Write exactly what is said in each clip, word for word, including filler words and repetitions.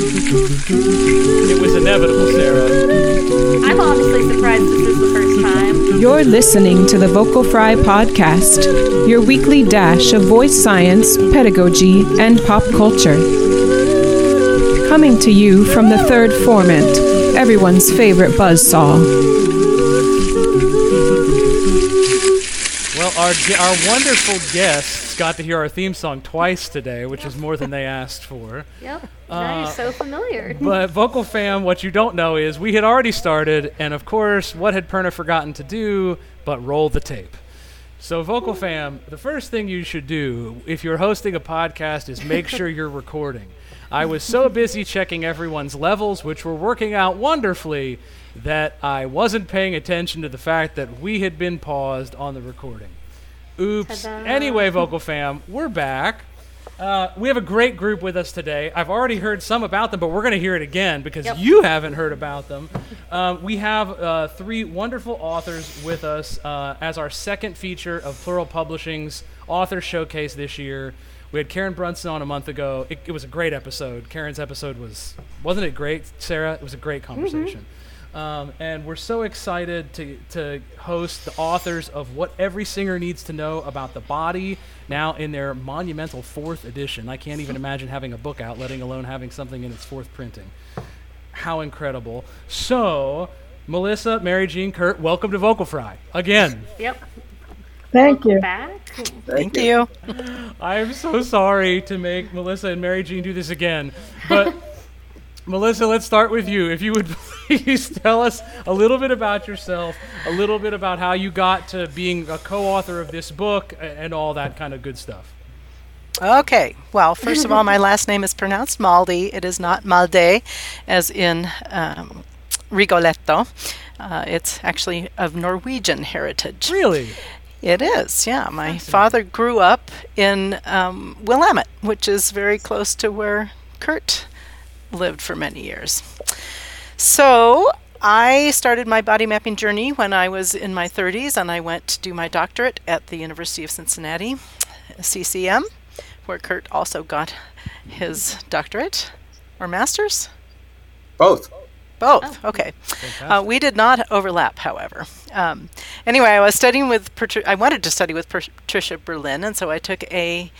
It was inevitable, Sarah. I'm honestly surprised this is the first time. You're listening to the Vocal Fry Podcast, your weekly dash of voice science, pedagogy, and pop culture. Coming to you from the third formant, everyone's favorite buzzsaw. Well, our, our wonderful guest got to hear our theme song twice today, which was more than they asked for. Yep, now uh, you're so familiar. But Vocal Fam, what you don't know is we had already started, and of course, what had Perna forgotten to do but roll the tape? So Vocal Fam, the first thing you should do if you're hosting a podcast is make sure you're recording. I was so busy checking everyone's levels, which were working out wonderfully, that I wasn't paying attention to the fact that we had been paused on the recording. Oops. Ta-da. Anyway, Vocal Fam, we're back. Uh, we have a great group with us today. I've already heard some about them, but we're going to hear it again because yep. you haven't heard about them. Uh, we have uh, three wonderful authors with us uh, as our second feature of Plural Publishing's Author Showcase this year. We had Karen Brunson on a month ago. It, it was a great episode. Karen's episode was, wasn't it great, Sarah? It was a great conversation. Mm-hmm. Um, and we're so excited to, to host the authors of What Every Singer Needs to Know About the Body, now in their monumental fourth edition. I can't even imagine having a book out, letting alone having something in its fourth printing. How incredible. So, Melissa, Mary Jean, Kurt, welcome to Vocal Fry again. Yep. Thank welcome you. Back. Thank, Thank you. you. I'm so sorry to make Melissa and Mary Jean do this again, but... Melissa, let's start with you. If you would please tell us a little bit about yourself, a little bit about how you got to being a co-author of this book and all that kind of good stuff. Okay. Well, first of all, my last name is pronounced Maldi. It is not Malde, as in um, Rigoletto. Uh, it's actually of Norwegian heritage. Really? It is, yeah. My father grew up in um, Willamette, which is very close to where Kurt lived for many years. So I started my body mapping journey when I was in my thirties, and I went to do my doctorate at the University of Cincinnati, C C M, where Kurt also got his doctorate or master's? Both. Both, oh. Okay. Uh, we did not overlap, however. Um, anyway, I was studying with, Patri- I wanted to study with Patricia Berlin, and so I took a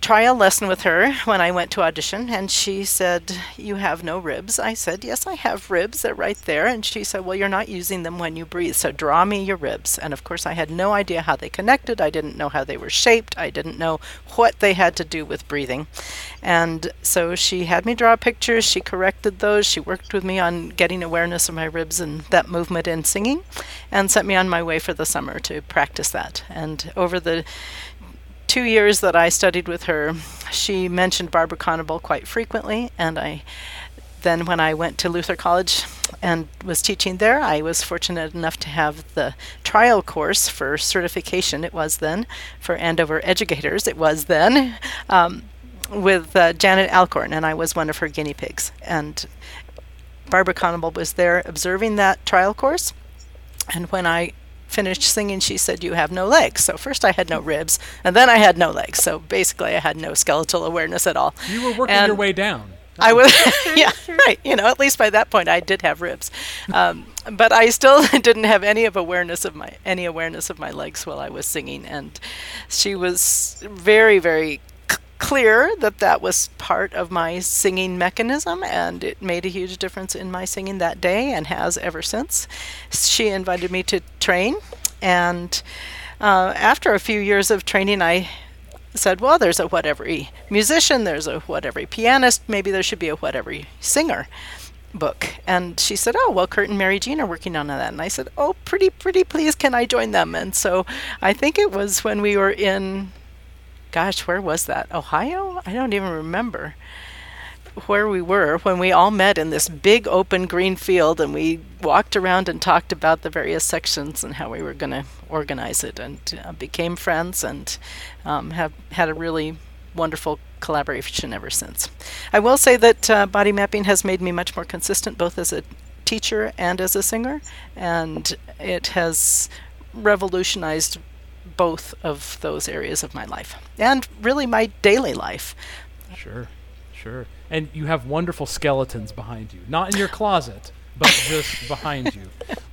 trial lesson with her when I went to audition, and she said, "You have no ribs." I said, "Yes, I have ribs. They're right there." And she said, "Well, you're not using them when you breathe, so draw me your ribs." And of course, I had no idea how they connected. I didn't know how they were shaped. I didn't know what they had to do with breathing. And so she had me draw pictures. She corrected those. She worked with me on getting awareness of my ribs and that movement in singing, and sent me on my way for the summer to practice that. And over the two years that I studied with her, she mentioned Barbara Conable quite frequently, and I then when I went to Luther College and was teaching there, I was fortunate enough to have the trial course for certification, it was then, for Andover educators, it was then, um, with uh, Janet Alcorn, and I was one of her guinea pigs. And Barbara Conable was there observing that trial course, and when I finished singing, she said, "You have no legs." So first I had no ribs, and then I had no legs. So basically I had no skeletal awareness at all. You were working and your way down. I was, yeah, right. You know, at least by that point I did have ribs. Um, but I still didn't have any of awareness of my, any awareness of my legs while I was singing. And she was very, very c- clear that that was part of my singing mechanism, and it made a huge difference in my singing that day and has ever since. She invited me to train, and uh, after a few years of training, I said, well, there's a what every musician, there's a what every pianist, maybe there should be a what every singer book. And she said, oh, well, Kurt and Mary Jean are working on that. And I said, oh, pretty, pretty, please, can I join them? And so I think it was when we were in, gosh, where was that? Ohio? I don't even remember where we were when we all met in this big open green field, and we walked around and talked about the various sections and how we were going to organize it, and uh, became friends, and um, have had a really wonderful collaboration ever since. I will say that uh, body mapping has made me much more consistent, both as a teacher and as a singer, and it has revolutionized both of those areas of my life, and really my daily life. Sure, sure. and you have wonderful skeletons behind you. Not in your closet, but just behind you,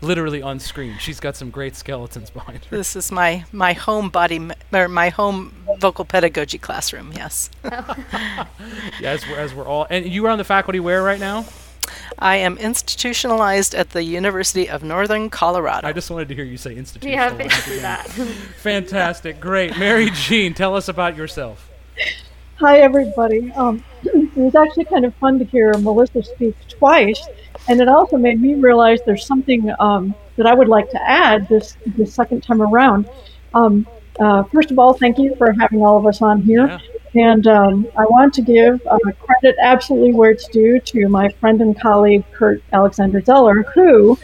literally on screen. She's got some great skeletons behind her. This is my, my home body, or my home vocal pedagogy classroom, yes. yeah, as we're, as we're all, and you are on the faculty where right now? I am institutionalized at the University of Northern Colorado. I just wanted to hear you say institutionalized. Yeah, basically that. Fantastic, great. Mary Jean, tell us about yourself. Hi, everybody. Um, it was actually kind of fun to hear Melissa speak twice, and it also made me realize there's something um, that I would like to add this, this second time around. Um, uh, first of all, thank you for having all of us on here. Yeah. And um, I want to give uh, credit absolutely where it's due to my friend and colleague, Kurt Alexander Zeller, who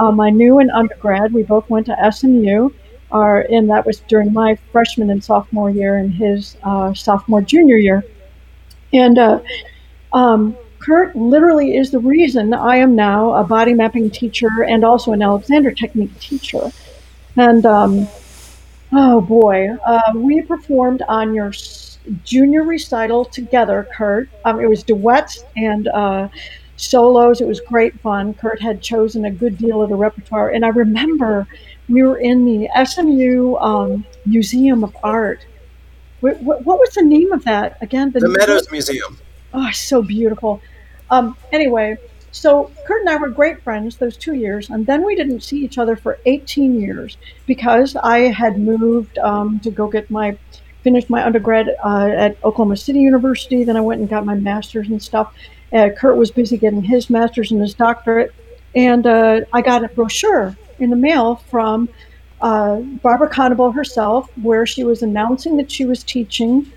um, I knew in undergrad. We both went to S M U, uh, and that was during my freshman and sophomore year and his uh, sophomore, junior year. And uh, um, Kurt literally is the reason I am now a body mapping teacher and also an Alexander Technique teacher. And um, oh boy, uh, we performed on your junior recital together, Kurt. Um, it was duets and uh, solos. It was great fun. Kurt had chosen a good deal of the repertoire. And I remember we were in the S M U um, Museum of Art. What, what, what was the name of that again? The, the Meadows Museum. Oh, so beautiful. Um, anyway, so Kurt and I were great friends those two years. And then we didn't see each other for eighteen years because I had moved um, to go get my finished my undergrad uh, at Oklahoma City University. Then I went and got my master's and stuff. Uh, Kurt was busy getting his master's and his doctorate. And uh, I got a brochure in the mail from uh, Barbara Conable herself, where she was announcing that she was teaching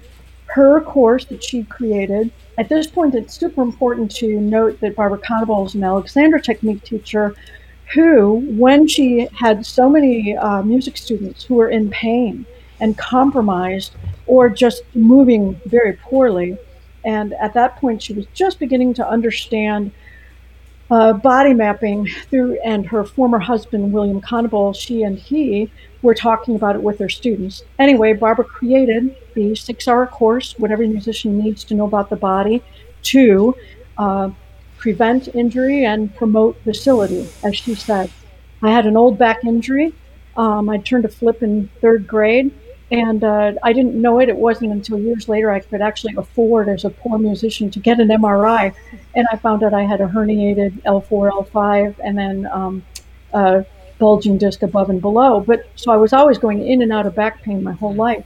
her course that she created. At this point, it's super important to note that Barbara Conable is an Alexander Technique teacher who, when she had so many uh, music students who were in pain and compromised or just moving very poorly. And at that point, she was just beginning to understand uh, body mapping through, and her former husband, William Conable, she and he were talking about it with their students. Anyway, Barbara created the six-hour course, What Every Musician Needs to Know About the Body, to uh, prevent injury and promote facility, as she said. I had an old back injury. Um, I turned a flip in third grade. And uh, I didn't know it. It wasn't until years later I could actually afford, as a poor musician, to get an M R I. And I found out I had a herniated L four, L five, and then um, a bulging disc above and below. But so I was always going in and out of back pain my whole life.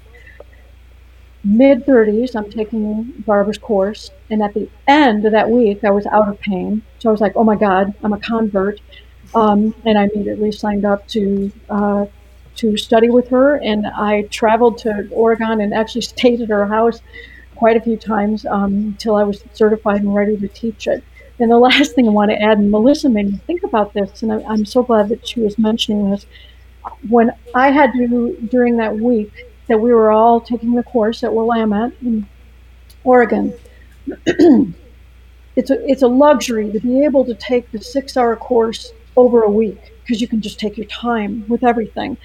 mid thirties, I'm taking Barbara's course. And at the end of that week, I was out of pain. So I was like, oh my God, I'm a convert. Um, and I immediately signed up to uh, to study with her, and I traveled to Oregon and actually stayed at her house quite a few times um, until I was certified and ready to teach it. And the last thing I want to add, and Melissa made me think about this, and I, I'm so glad that she was mentioning this. When I had to, during that week that we were all taking the course at Willamette in Oregon, it's a, it's a luxury to be able to take the six-hour course over a week, because you can just take your time with everything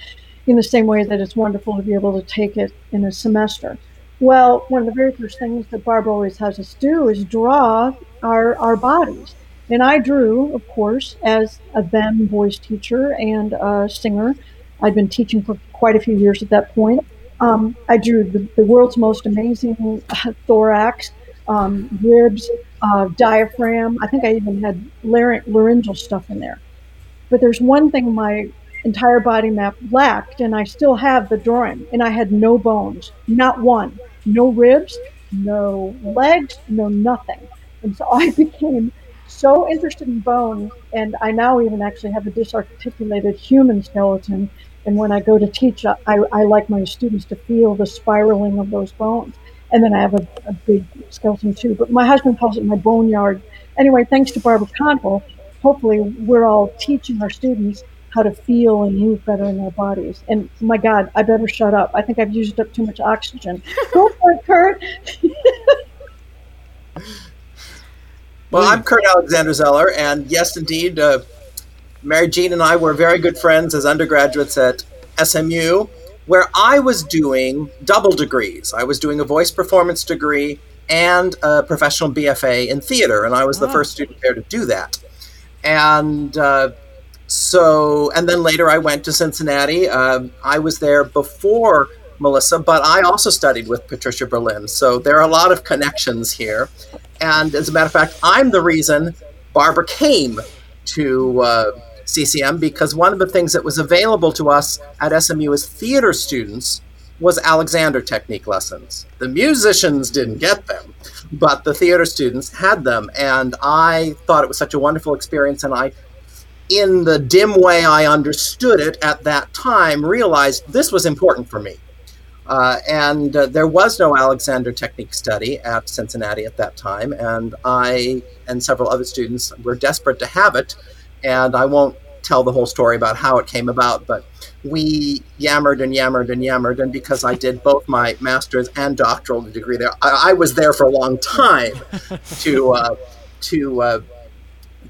in the same way that it's wonderful to be able to take it in a semester. Well, one of the very first things that Barbara always has us do is draw our, our bodies. And I drew, of course, as a then voice teacher and a singer. I'd been teaching for quite a few years at that point. Um, I drew the, the world's most amazing thorax, um, ribs, uh, diaphragm. I think I even had laryn- laryngeal stuff in there. But there's one thing my entire body map lacked, and I still have the drawing, and I had no bones, not one, no ribs, no legs, no nothing. And so I became so interested in bones, and I now even actually have a disarticulated human skeleton. And when I go to teach, I, I like my students to feel the spiraling of those bones. And then I have a, a big skeleton too, but my husband calls it my boneyard. Anyway, thanks to Barbara Conable, hopefully we're all teaching our students how to feel and move better in their bodies. And my God, I better shut up. I think I've used up too much oxygen. Go for it, Kurt. Well, I'm Kurt Alexander Zeller, and yes, indeed, uh, Mary Jean and I were very good friends as undergraduates at S M U, where I was doing double degrees. I was doing a voice performance degree and a professional B F A in theater. And I was wow. the first student there to do that. And uh, so, and then later I went to Cincinnati. Uh, I was there before Melissa, but I also studied with Patricia Berlin. So there are a lot of connections here. And as a matter of fact, I'm the reason Barbara came to uh, C C M, because one of the things that was available to us at S M U as theater students was Alexander Technique lessons. The musicians didn't get them, but the theater students had them. And I thought it was such a wonderful experience. And I, in the dim way I understood it at that time, realized this was important for me. Uh, and uh, there was no Alexander Technique study at Cincinnati at that time. And I and several other students were desperate to have it. And I won't tell the whole story about how it came about, but we yammered and yammered and yammered. And because I did both my master's and doctoral degree there, I, I was there for a long time to uh, to uh,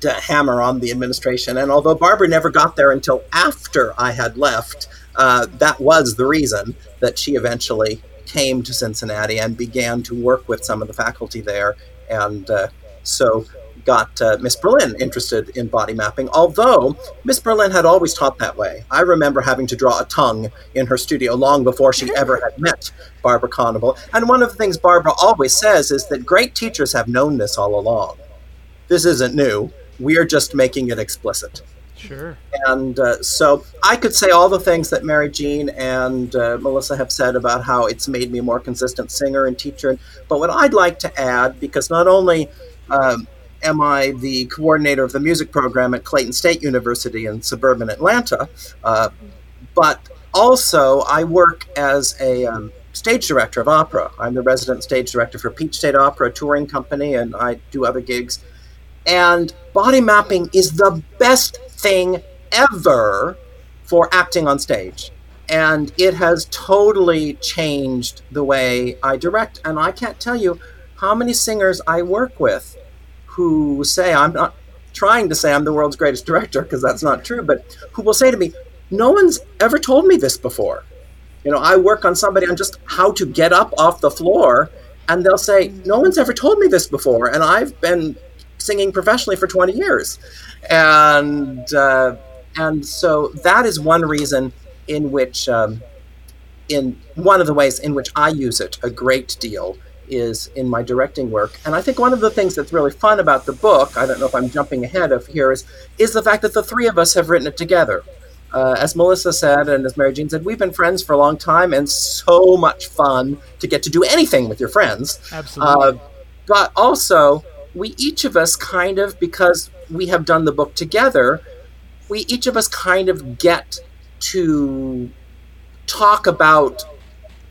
to hammer on the administration. And although Barbara never got there until after I had left, uh, that was the reason that she eventually came to Cincinnati and began to work with some of the faculty there. And uh, so got uh, Miss Berlin interested in body mapping, although Miss Berlin had always taught that way. I remember having to draw a tongue in her studio long before she ever had met Barbara Conable. And one of the things Barbara always says is that great teachers have known this all along. This isn't new. We are just making it explicit. Sure. And uh, so I could say all the things that Mary Jean and uh, Melissa have said about how it's made me a more consistent singer and teacher. But what I'd like to add, because not only um, am I the coordinator of the music program at Clayton State University in suburban Atlanta, uh, but also I work as a um, stage director of opera. I'm the resident stage director for Peach State Opera, a touring company, and I do other gigs. And body mapping is the best thing ever for acting on stage. And it has totally changed the way I direct. And I can't tell you how many singers I work with who say, I'm not trying to say I'm the world's greatest director, because that's not true, but who will say to me, no one's ever told me this before. You know, I work on somebody on just how to get up off the floor, and they'll say, no one's ever told me this before. And I've been singing professionally for twenty years. And uh, and so that is one reason in which, um, in one of the ways in which I use it a great deal is in my directing work. And I think one of the things that's really fun about the book, I don't know if I'm jumping ahead of here, is, is the fact that the three of us have written it together. Uh, as Melissa said, and as Mary Jean said, we've been friends for a long time, and so much fun to get to do anything with your friends. Absolutely. Uh, but also, we each of us kind of, because we have done the book together, we each of us kind of get to talk about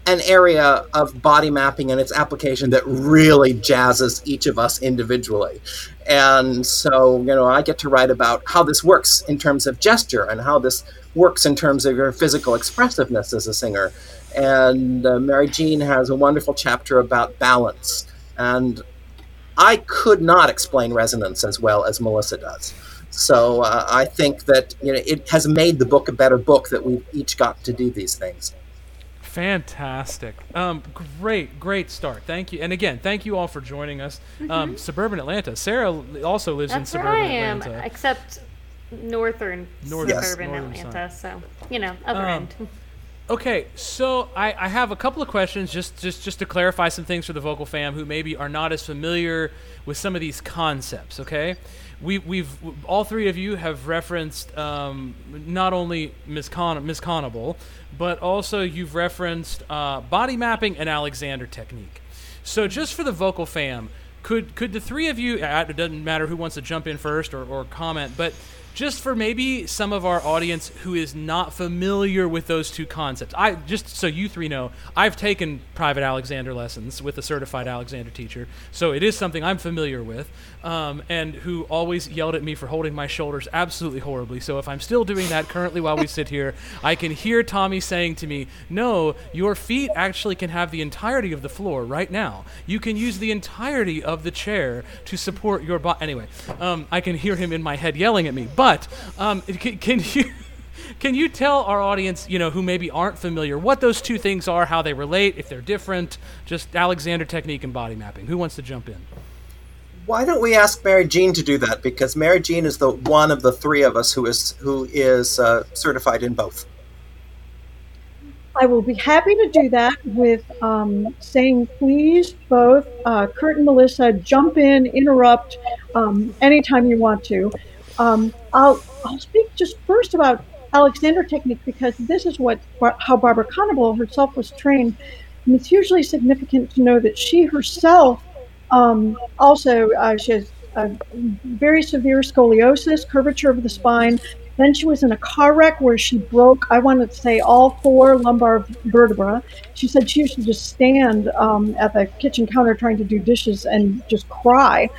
an area of body mapping and its application that really jazzes each of us individually. And so, you know, I get to write about how this works in terms of gesture and how this works in terms of your physical expressiveness as a singer. And uh, Mary Jean has a wonderful chapter about balance. And I could not explain resonance as well as Melissa does. So uh, I think that, you know, it has made the book a better book that we've each got to do these things. Fantastic. Um, great, great start. Thank you. And again, thank you all for joining us. Mm-hmm. Um, suburban Atlanta. Sarah also lives That's in suburban I am, Atlanta. Except northern, northern suburban yes. northern Atlanta. Sun. So, you know, other um, end. Okay, so I, I have a couple of questions just, just, just to clarify some things for the vocal fam who maybe are not as familiar with some of these concepts, okay? We, we've all three of you have referenced um, not only Miz Con- Miz Conable, but also you've referenced uh, body mapping and Alexander Technique. So just for the vocal fam, could, could the three of you, it doesn't matter who wants to jump in first or, or comment, but just for maybe some of our audience who is not familiar with those two concepts, I just so you three know, I've taken private Alexander lessons with a certified Alexander teacher, so it is something I'm familiar with, um, and who always yelled at me for holding my shoulders absolutely horribly. So if I'm still doing that currently while we sit here, I can hear Tommy saying to me, no, your feet actually can have the entirety of the floor right now. You can use the entirety of the chair to support your body. Anyway, um, I can hear him in my head yelling at me. But But um, can, can you Can you tell our audience, you know, who maybe aren't familiar, what those two things are, how they relate, if they're different, just Alexander Technique and body mapping? Who wants to jump in? Why don't we ask Mary Jean to do that? Because Mary Jean is the one of the three of us who is who is uh, certified in both. I will be happy to do that with um, saying, please, both uh, Kurt and Melissa, jump in, interrupt um, anytime you want to. Um, I'll, I'll speak just first about Alexander Technique, because this is what how Barbara Conable herself was trained. And it's hugely significant to know that she herself um, also, uh, she has a very severe scoliosis, curvature of the spine. Then she was in a car wreck where she broke, I want to say, all four lumbar vertebrae. She said she used to just stand um, at the kitchen counter trying to do dishes and just cry.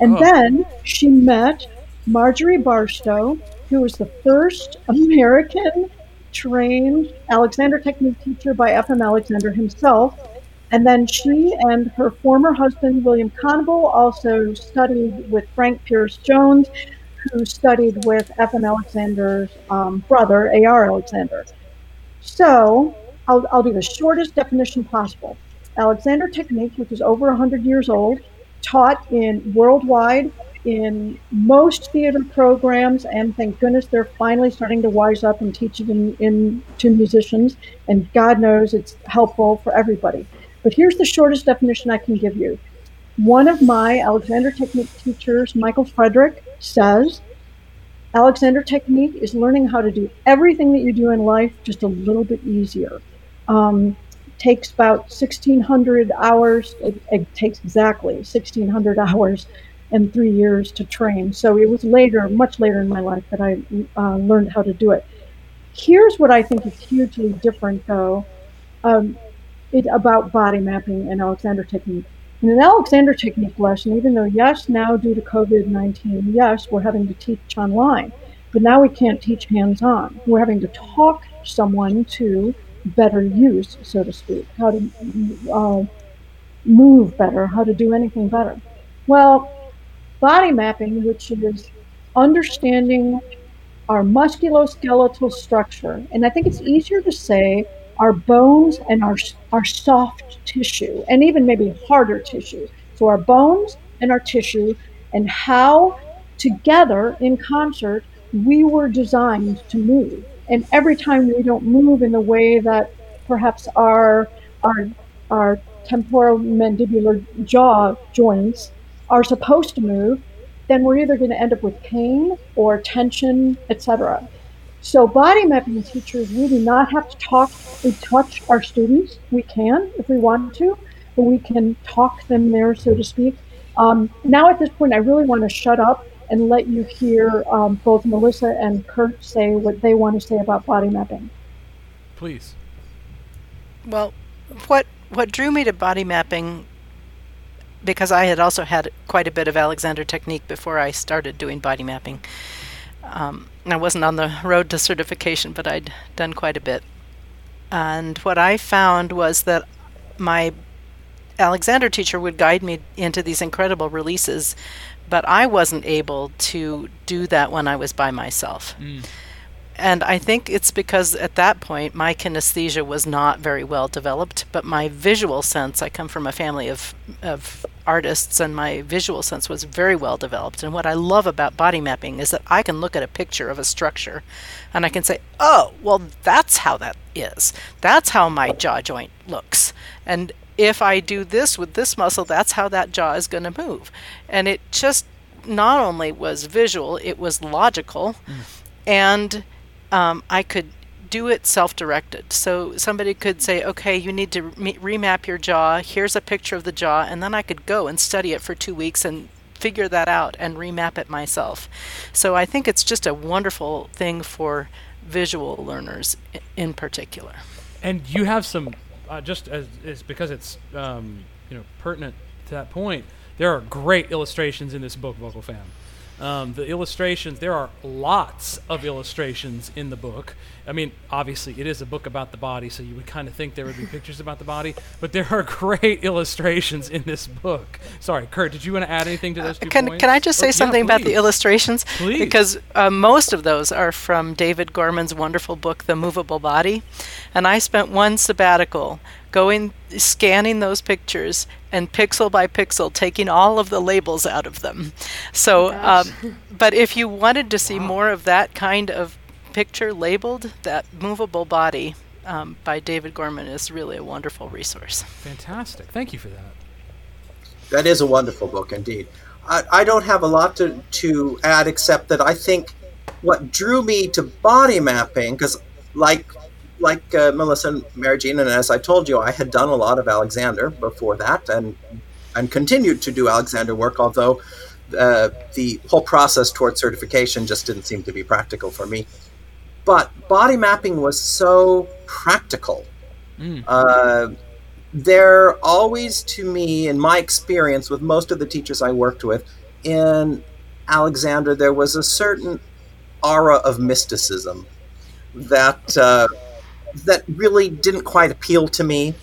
And oh. then she met Marjorie Barstow, who was the first American trained Alexander Technique teacher by F M Alexander himself. And then she and her former husband, William Conable, also studied with Frank Pierce Jones, who studied with F M Alexander's um, brother, A R Alexander. So I'll, I'll do the shortest definition possible. Alexander Technique, which is over one hundred years old, taught in worldwide in most theater programs, and thank goodness they're finally starting to wise up and teach it in, in to musicians, and God knows it's helpful for everybody. But here's the shortest definition I can give you. One of my Alexander Technique teachers, Michael Frederick, says, Alexander Technique is learning how to do everything that you do in life just a little bit easier. Um, takes about sixteen hundred hours, it, it takes exactly sixteen hundred hours and three years to train. So it was later, much later in my life that I uh, learned how to do it. Here's what I think is hugely different though, um, it, about body mapping and Alexander Technique. In an Alexander Technique lesson, even though, yes, now due to covid nineteen, yes, we're having to teach online, but now we can't teach hands-on. We're having to talk someone to better use, so to speak, how to uh, move better, how to do anything better. Well, body mapping, which is understanding our musculoskeletal structure, and I think it's easier to say our bones and our our soft tissue, and even maybe harder tissue. So our bones and our tissue, and how together in concert we were designed to move. And every time we don't move in the way that perhaps our our our temporomandibular jaw joints are supposed to move, then we're either going to end up with pain or tension, et cetera. So body mapping teachers, we do not have to talk and touch our students. We can if we want to, but we can talk them there, so to speak. Um, now at this point, I really want to shut up and let you hear um, both Melissa and Kurt say what they want to say about body mapping. Please. Well, what what drew me to body mapping, because I had also had quite a bit of Alexander Technique before I started doing body mapping. Um, I wasn't on the road to certification, but I'd done quite a bit. And what I found was that my Alexander teacher would guide me into these incredible releases, but I wasn't able to do that when I was by myself. Mm. And I think it's because at that point, my kinesthesia was not very well developed, but my visual sense, I come from a family of, of artists, and my visual sense was very well developed. And what I love about body mapping is that I can look at a picture of a structure and I can say, oh, well, that's how that is. That's how my jaw joint looks. And if I do this with this muscle, that's how that jaw is going to move. And it just not only was visual, it was logical. Mm. And Um, I could do it self-directed. So somebody could say, okay, you need to re- remap your jaw. Here's a picture of the jaw. And then I could go and study it for two weeks and figure that out and remap it myself. So I think it's just a wonderful thing for visual learners in particular. And you have some, uh, just as, as because it's um, you know pertinent to that point, there are great illustrations in this book, Vocal Fam. Um, the illustrations, there are lots of illustrations in the book. I mean, obviously, it is a book about the body, so you would kind of think there would be pictures about the body, but there are great illustrations in this book. Sorry, Kurt, did you want to add anything to those two uh, can, points? Can I just say oh, something yeah, about the illustrations? Please. Because uh, most of those are from David Gorman's wonderful book, The Movable Body, and I spent one sabbatical going, scanning those pictures, and pixel by pixel, taking all of the labels out of them. So, oh um, but if you wanted to see wow. more of that kind of picture labeled, that Movable Body um, by David Gorman is really a wonderful resource. Fantastic. Thank you for that. That is a wonderful book indeed. I, I don't have a lot to, to add except that I think what drew me to body mapping, because like Like uh, Melissa and Mary Jean, and as I told you, I had done a lot of Alexander before that, and and continued to do Alexander work, although uh, the whole process toward certification just didn't seem to be practical for me. But body mapping was so practical. Mm. Uh, they're always, to me, in my experience with most of the teachers I worked with, in Alexander, there was a certain aura of mysticism that... Uh, that really didn't quite appeal to me.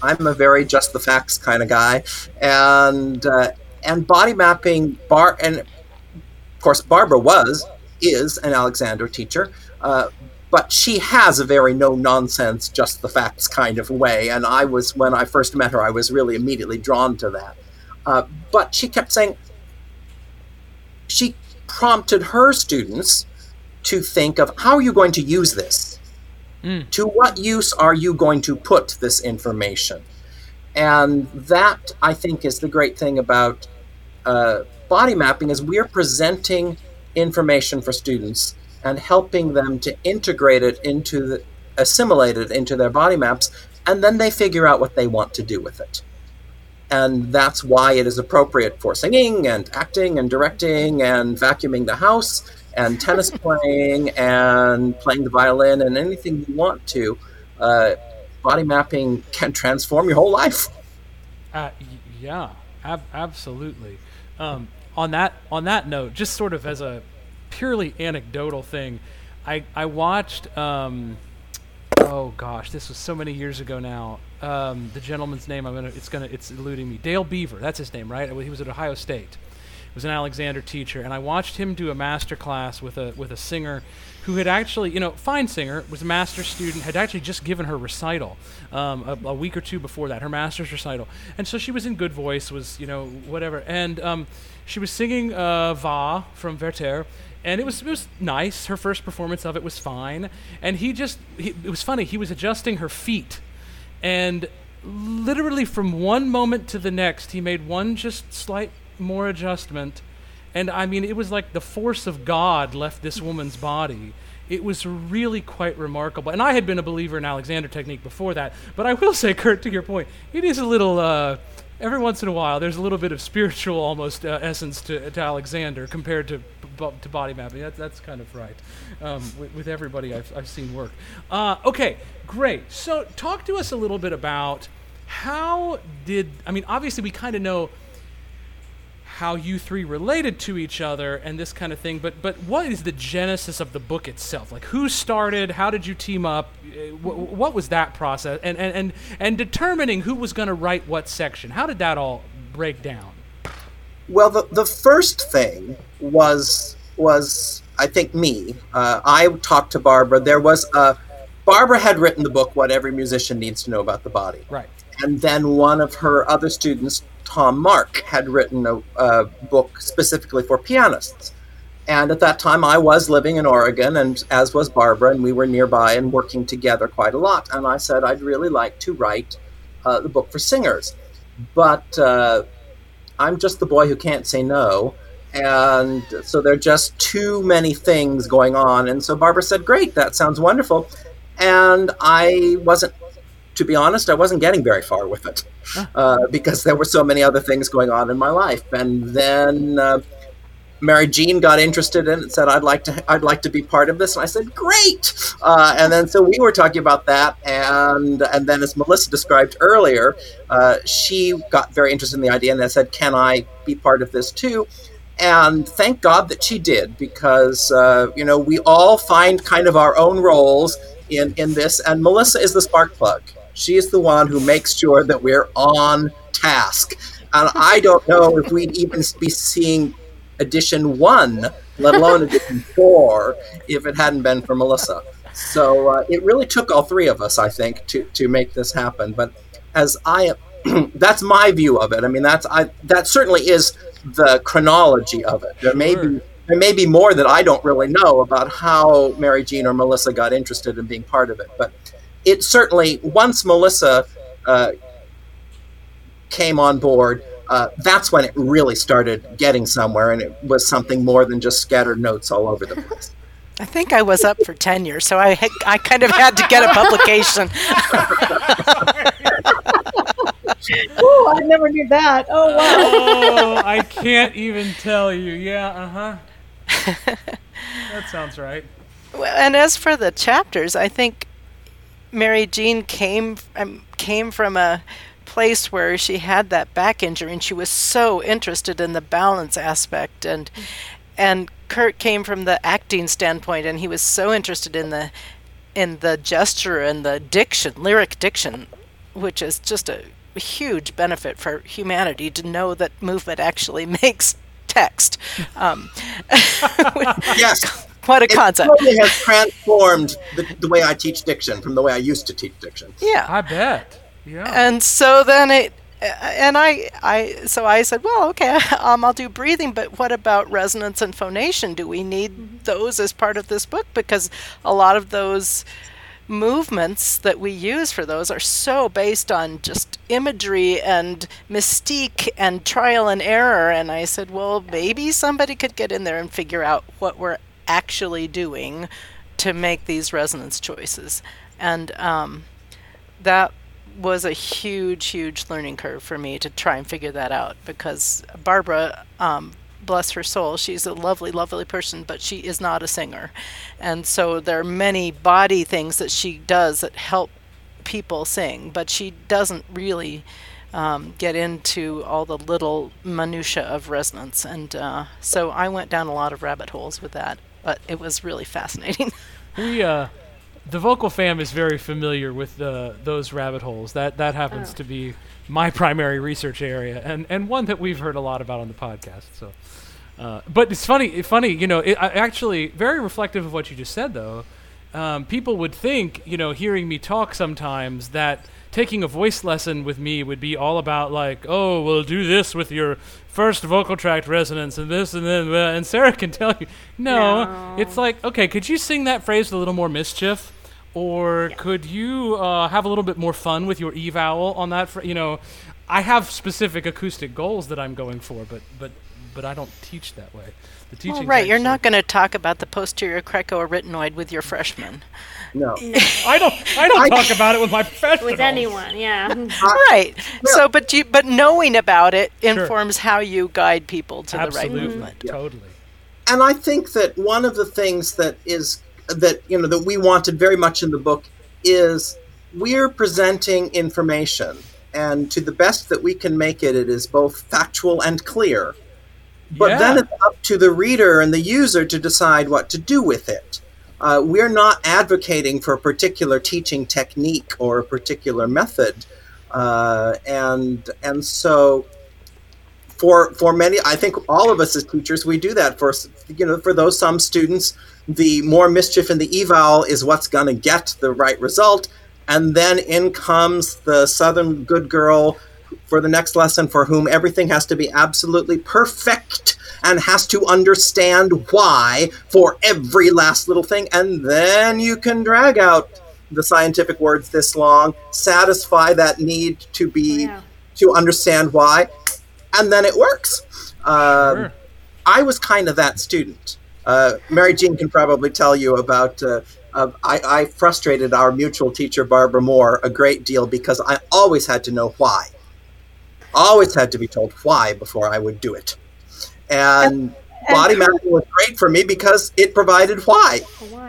I'm a very just the facts kind of guy. And uh, and body mapping, bar and of course Barbara was, is an Alexander teacher, uh, but she has a very no-nonsense, just the facts kind of way. And I was, when I first met her, I was really immediately drawn to that. Uh, but she kept saying, she prompted her students to think of, how are you going to use this? Mm. To what use are you going to put this information? And that, I think, is the great thing about uh, body mapping, is we're presenting information for students and helping them to integrate it into, the, assimilate it into their body maps, and then they figure out what they want to do with it. And that's why it is appropriate for singing and acting and directing and vacuuming the house and tennis playing and playing the violin and anything you want to. Uh, body mapping can transform your whole life. Uh, yeah, ab- absolutely. Um, on that on that note, just sort of as a purely anecdotal thing, I, I watched, um, oh gosh, this was so many years ago now. Um, the gentleman's name, I'm gonna, it's gonna, it's eluding me. Dale Beaver, that's his name, right? He was at Ohio State. Was an Alexander teacher, and I watched him do a master class with a with a singer who had actually, you know, fine singer, was a master's student, had actually just given her recital um, a, a week or two before that, her master's recital. And so she was in good voice, was, you know, whatever. And um, she was singing uh, Va from Werther, and it was it was nice. Her first performance of it was fine. And he just, he, it was funny, he was adjusting her feet. And literally from one moment to the next, he made one just slight more adjustment, and I mean, it was like the force of God left this woman's body. It was really quite remarkable, and I had been a believer in Alexander technique before that, but I will say, Kurt, to your point, it is a little, uh, every once in a while, there's a little bit of spiritual almost uh, essence to, to Alexander compared to to body mapping. That, that's kind of right um, with, with everybody I've, I've seen work. Uh, okay, great. So talk to us a little bit about how did, I mean, obviously we kind of know how you three related to each other and this kind of thing, but but what is the genesis of the book itself? Like, who started? How did you team up? What, what was that process? And and and, and determining who was going to write what section. How did that all break down? Well, the, the first thing was was I think me. Uh, I talked to Barbara. There was a Barbara had written the book What Every Musician Needs to Know About the Body. Right. And then one of her other students, Tom Mark, had written a, a book specifically for pianists. And at that time, I was living in Oregon, and as was Barbara, and we were nearby and working together quite a lot. And I said, I'd really like to write uh, the book for singers. But uh, I'm just the boy who can't say no. And so there are just too many things going on. And so Barbara said, great, that sounds wonderful. And I wasn't To be honest, I wasn't getting very far with it uh, because there were so many other things going on in my life. And then uh, Mary Jean got interested in it and said, "I'd like to, I'd like to be part of this." And I said, "Great!" Uh, and then so we were talking about that, and and then as Melissa described earlier, uh, she got very interested in the idea, and I said, "Can I be part of this too?" And thank God that she did, because, uh, you know, we all find kind of our own roles in, in this. And Melissa is the spark plug. She is the one who makes sure that we're on task. And I don't know if we'd even be seeing edition one, let alone edition four, if it hadn't been for Melissa. So uh, it really took all three of us, I think, to, to make this happen. But as I, that's my view of it. I mean, that's I that certainly is the chronology of it. There may be there may be more that I don't really know about how Mary Jean or Melissa got interested in being part of it. But it certainly, once Melissa uh, came on board, uh, that's when it really started getting somewhere, and it was something more than just scattered notes all over the place. I think I was up for tenure, so I had, I kind of had to get a publication. Oh, I never knew that. Oh, wow. Oh, I can't even tell you. Yeah, uh-huh. That sounds right. Well, and as for the chapters, I think Mary Jean came um, came from a place where she had that back injury, and she was so interested in the balance aspect, and and Kurt came from the acting standpoint, and he was so interested in the in the gesture and the diction, lyric diction, which is just a huge benefit for humanity to know that movement actually makes text. Um, yes. What a concept. It totally has transformed the, the way I teach diction from the way I used to teach diction. Yeah. I bet. Yeah. And so then it, and I, I, so I said, well, okay, um, I'll do breathing, but what about resonance and phonation? Do we need those as part of this book? Because a lot of those movements that we use for those are so based on just imagery and mystique and trial and error. And I said, well, maybe somebody could get in there and figure out what we're actually doing to make these resonance choices. And um, that was a huge, huge learning curve for me to try and figure that out, because Barbara, um, bless her soul, she's a lovely, lovely person, but she is not a singer. And so there are many body things that she does that help people sing, but she doesn't really um, get into all the little minutiae of resonance. And uh, so I went down a lot of rabbit holes with that, but it was really fascinating. We, uh, the vocal fam is very familiar with uh, those rabbit holes. That, that happens oh. to be my primary research area, and, and one that we've heard a lot about on the podcast. So, uh, but it's funny, funny, you know, it, I actually very reflective of what you just said, though. Um, people would think, you know, hearing me talk sometimes that taking a voice lesson with me would be all about like, oh, we'll do this with your first vocal tract resonance and this and then, and Sarah can tell you. No, no, it's like, okay, could you sing that phrase with a little more mischief? Or yeah. could you uh, have a little bit more fun with your E vowel on that? Fr- you know, I have specific acoustic goals that I'm going for, but but, but I don't teach that way. The teaching well, right, actually- you're not going to talk about the posterior cricoarytenoid with your freshmen. No, no. I don't. I don't talk about it with my professionals. With anyone, yeah. Right. Yeah. So, but you, but knowing about it informs sure. how you guide people to Absolutely. The right movement. Mm-hmm. Yeah. Totally. And I think that one of the things that is. that you know that we wanted very much in the book is we're presenting information, and to the best that we can make it, it is both factual and clear. But yeah. then it's up to the reader and the user to decide what to do with it. Uh, we're not advocating for a particular teaching technique or a particular method, uh, and and so for for many, I think all of us as teachers, we do that for you know for those some students. The more mischief in the eval is what's going to get the right result. And then in comes the Southern good girl for the next lesson, for whom everything has to be absolutely perfect and has to understand why for every last little thing. And then you can drag out the scientific words this long, satisfy that need to be, yeah. to understand why. And then it works. Um, sure. I was kind of that student. Uh, Mary Jean can probably tell you about, uh, uh, I, I frustrated our mutual teacher, Barbara Moore, a great deal because I always had to know why. Always had to be told why before I would do it. And, and, and body mapping was great for me because it provided why.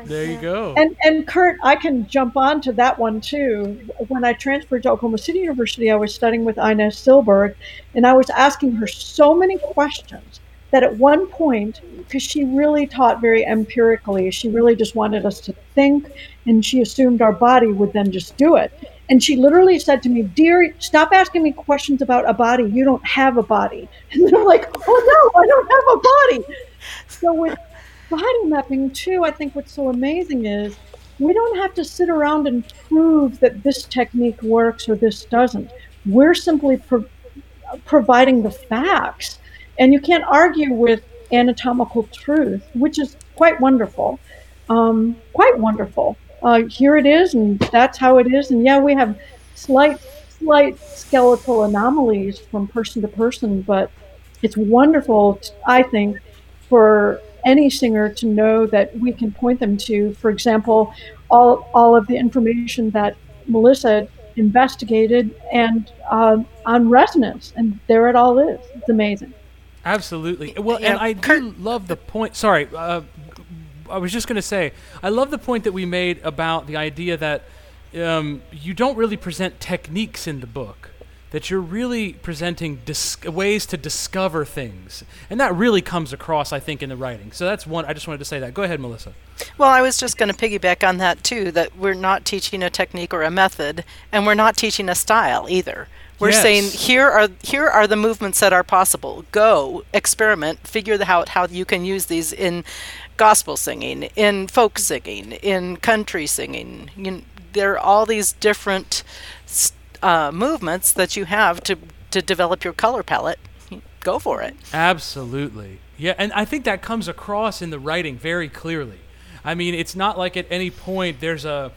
There you go. And, and Kurt, I can jump on to that one too. When I transferred to Oklahoma City University, I was studying with Inez Silberg, and I was asking her so many questions that at one point, because she really taught very empirically, she really just wanted us to think, and she assumed our body would then just do it. And she literally said to me, "Dear, stop asking me questions about a body. You don't have a body." And they're like, "Oh no, I don't have a body." So with body mapping too, I think what's so amazing is we don't have to sit around and prove that this technique works or this doesn't. We're simply pro- providing the facts. And you can't argue with anatomical truth, which is quite wonderful, um, quite wonderful. Uh, here it is, and that's how it is. And yeah, we have slight, slight skeletal anomalies from person to person, but it's wonderful, t- I think, for any singer to know that we can point them to, for example, all all of the information that Melissa investigated and uh, on resonance, and there it all is. It's amazing. Absolutely. Well, and I do love the point. Sorry, uh, I was just going to say, I love the point that we made about the idea that um, you don't really present techniques in the book, that you're really presenting dis- ways to discover things. And that really comes across, I think, in the writing. So that's one, I just wanted to say that. Go ahead, Melissa. Well, I was just going to piggyback on that, too, that we're not teaching a technique or a method, and we're not teaching a style either. We're yes. saying here are here are the movements that are possible. Go experiment, figure out how you can use these in gospel singing, in folk singing, in country singing. You, there are all these different uh, movements that you have to to develop your color palette. Go for it. Absolutely, yeah, and I think that comes across in the writing very clearly. I mean, it's not like at any point there's a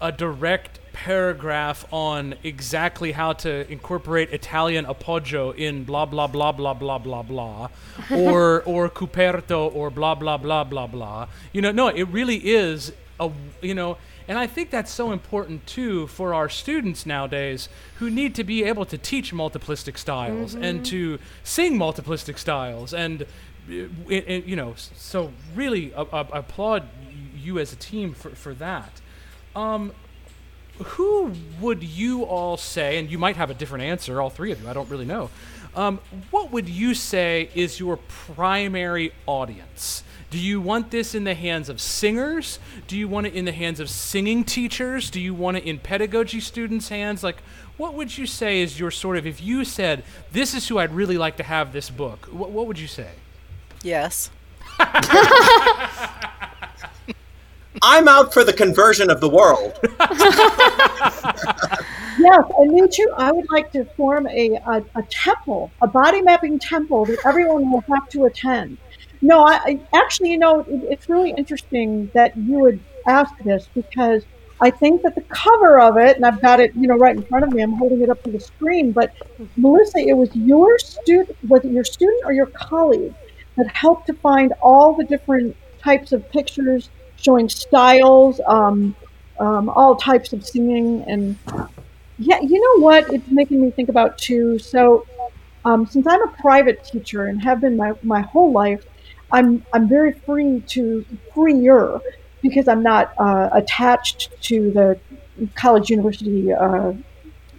a direct paragraph on exactly how to incorporate Italian appoggio in blah blah blah blah blah blah blah or or Cuperto or blah blah blah blah blah. You know, no, it really is a you know, and I think that's so important too for our students nowadays who need to be able to teach multiplistic styles mm-hmm. and to sing multiplistic styles and it, it, you know, so really uh, uh, applaud you as a team for for that. Um, Who would you all say, and you might have a different answer, all three of you, I don't really know, um, what would you say is your primary audience? Do you want this in the hands of singers? Do you want it in the hands of singing teachers? Do you want it in pedagogy students' hands? Like, what would you say is your sort of, if you said, this is who I'd really like to have this book, wh- what would you say? Yes. I'm out for the conversion of the world. Yes, and me too. I would like to form a, a, a temple, a body mapping temple that everyone will have to attend. No, I, I actually, you know, it, it's really interesting that you would ask this because I think that the cover of it, and I've got it, you know, right in front of me. I'm holding it up to the screen. But Melissa, it was your student, was it your student or your colleague that helped to find all the different types of pictures showing styles, um, um, all types of singing. And yeah, you know what? It's making me think about too. So um, since I'm a private teacher and have been my, my whole life, I'm I'm very free to freer because I'm not uh, attached to the college university uh,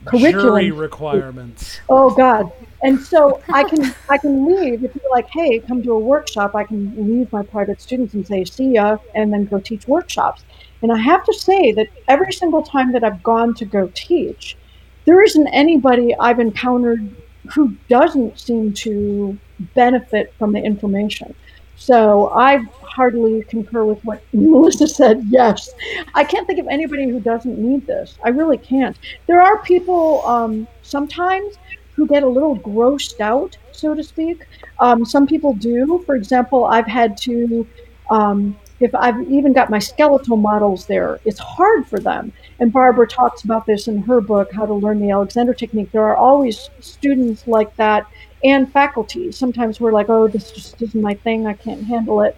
curriculum. Jury requirements. Oh God. And so I can I can leave if you're like, hey, come to a workshop. I can leave my private students and say, see ya, and then go teach workshops. And I have to say that every single time that I've gone to go teach, there isn't anybody I've encountered who doesn't seem to benefit from the information. So I hardly concur with what Melissa said. Yes, I can't think of anybody who doesn't need this. I really can't. There are people um, sometimes who get a little grossed out, so to speak. Um, some people do. For example, I've had to, um, if I've even got my skeletal models there, it's hard for them. And Barbara talks about this in her book, How to Learn the Alexander Technique. There are always students like that and faculty. Sometimes we're like, oh, this just isn't my thing. I can't handle it.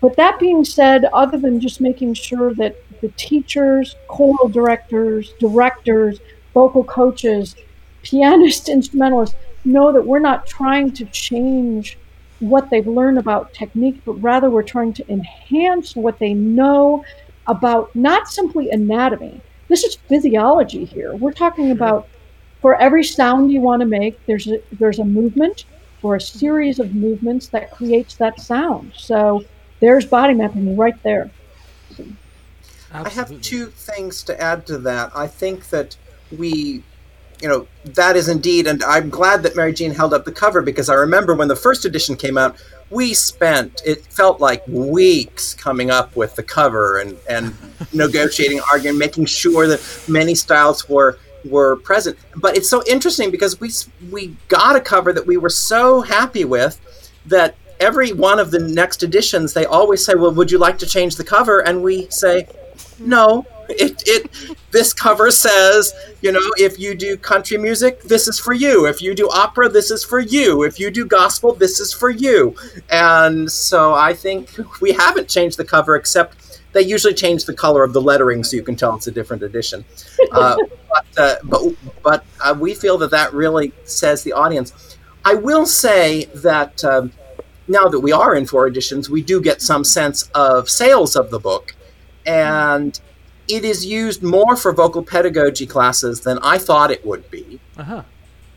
But that being said, other than just making sure that the teachers, choral directors, directors, vocal coaches, pianists, instrumentalists know that we're not trying to change what they've learned about technique, but rather we're trying to enhance what they know about not simply anatomy. This is physiology here. We're talking about for every sound you want to make, there's a, there's a movement, or a series of movements that creates that sound. So there's body mapping right there. Absolutely. I have two things to add to that. I think that we, you know, that is indeed, and I'm glad that Mary Jean held up the cover, because I remember when the first edition came out, we spent, it felt like weeks coming up with the cover and, and negotiating, arguing, making sure that many styles were were present. But it's so interesting because we we got a cover that we were so happy with that every one of the next editions, they always say, well, would you like to change the cover? And we say, no, it, it this cover says, you know, if you do country music, this is for you. If you do opera, this is for you. If you do gospel, this is for you. And so I think we haven't changed the cover, except they usually change the color of the lettering so you can tell it's a different edition. Uh, but uh, but, but uh, we feel that that really says the audience. I will say that um, now that we are in four editions, we do get some sense of sales of the book. And it is used more for vocal pedagogy classes than I thought it would be. Uh-huh.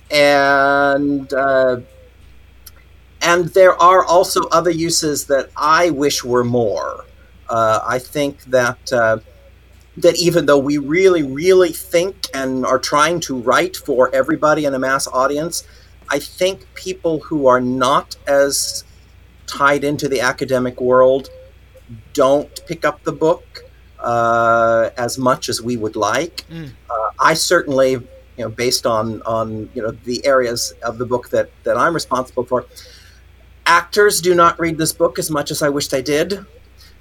And... Uh, and there are also other uses that I wish were more. Uh, I think that uh, that even though we really, really think and are trying to write for everybody in a mass audience, I think people who are not as tied into the academic world don't pick up the book uh, as much as we would like. Mm. Uh, I certainly, you know, based on on you know the areas of the book that that I'm responsible for, actors do not read this book as much as I wish they did.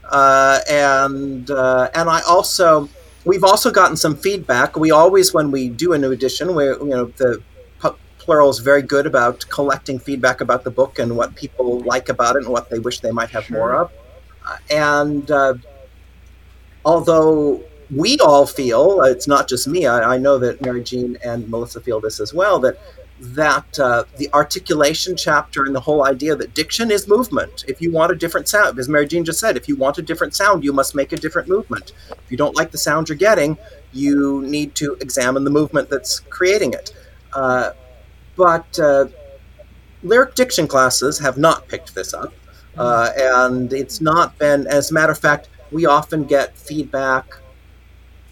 Uh, and uh, and I also, we've also gotten some feedback. We always, when we do a new edition, we you know the pu- Plural is very good about collecting feedback about the book and what people like about it and what they wish they might have sure. more of. Uh, and uh, although we all feel, it's not just me. I, I know that Mary Jean and Melissa feel this as well. That that uh, the articulation chapter and the whole idea that diction is movement. If you want a different sound, as Mary Jean just said, if you want a different sound, you must make a different movement. If you don't like the sound you're getting, you need to examine the movement that's creating it. Uh, but uh, lyric diction classes have not picked this up. Uh, and it's not been, as a matter of fact, we often get feedback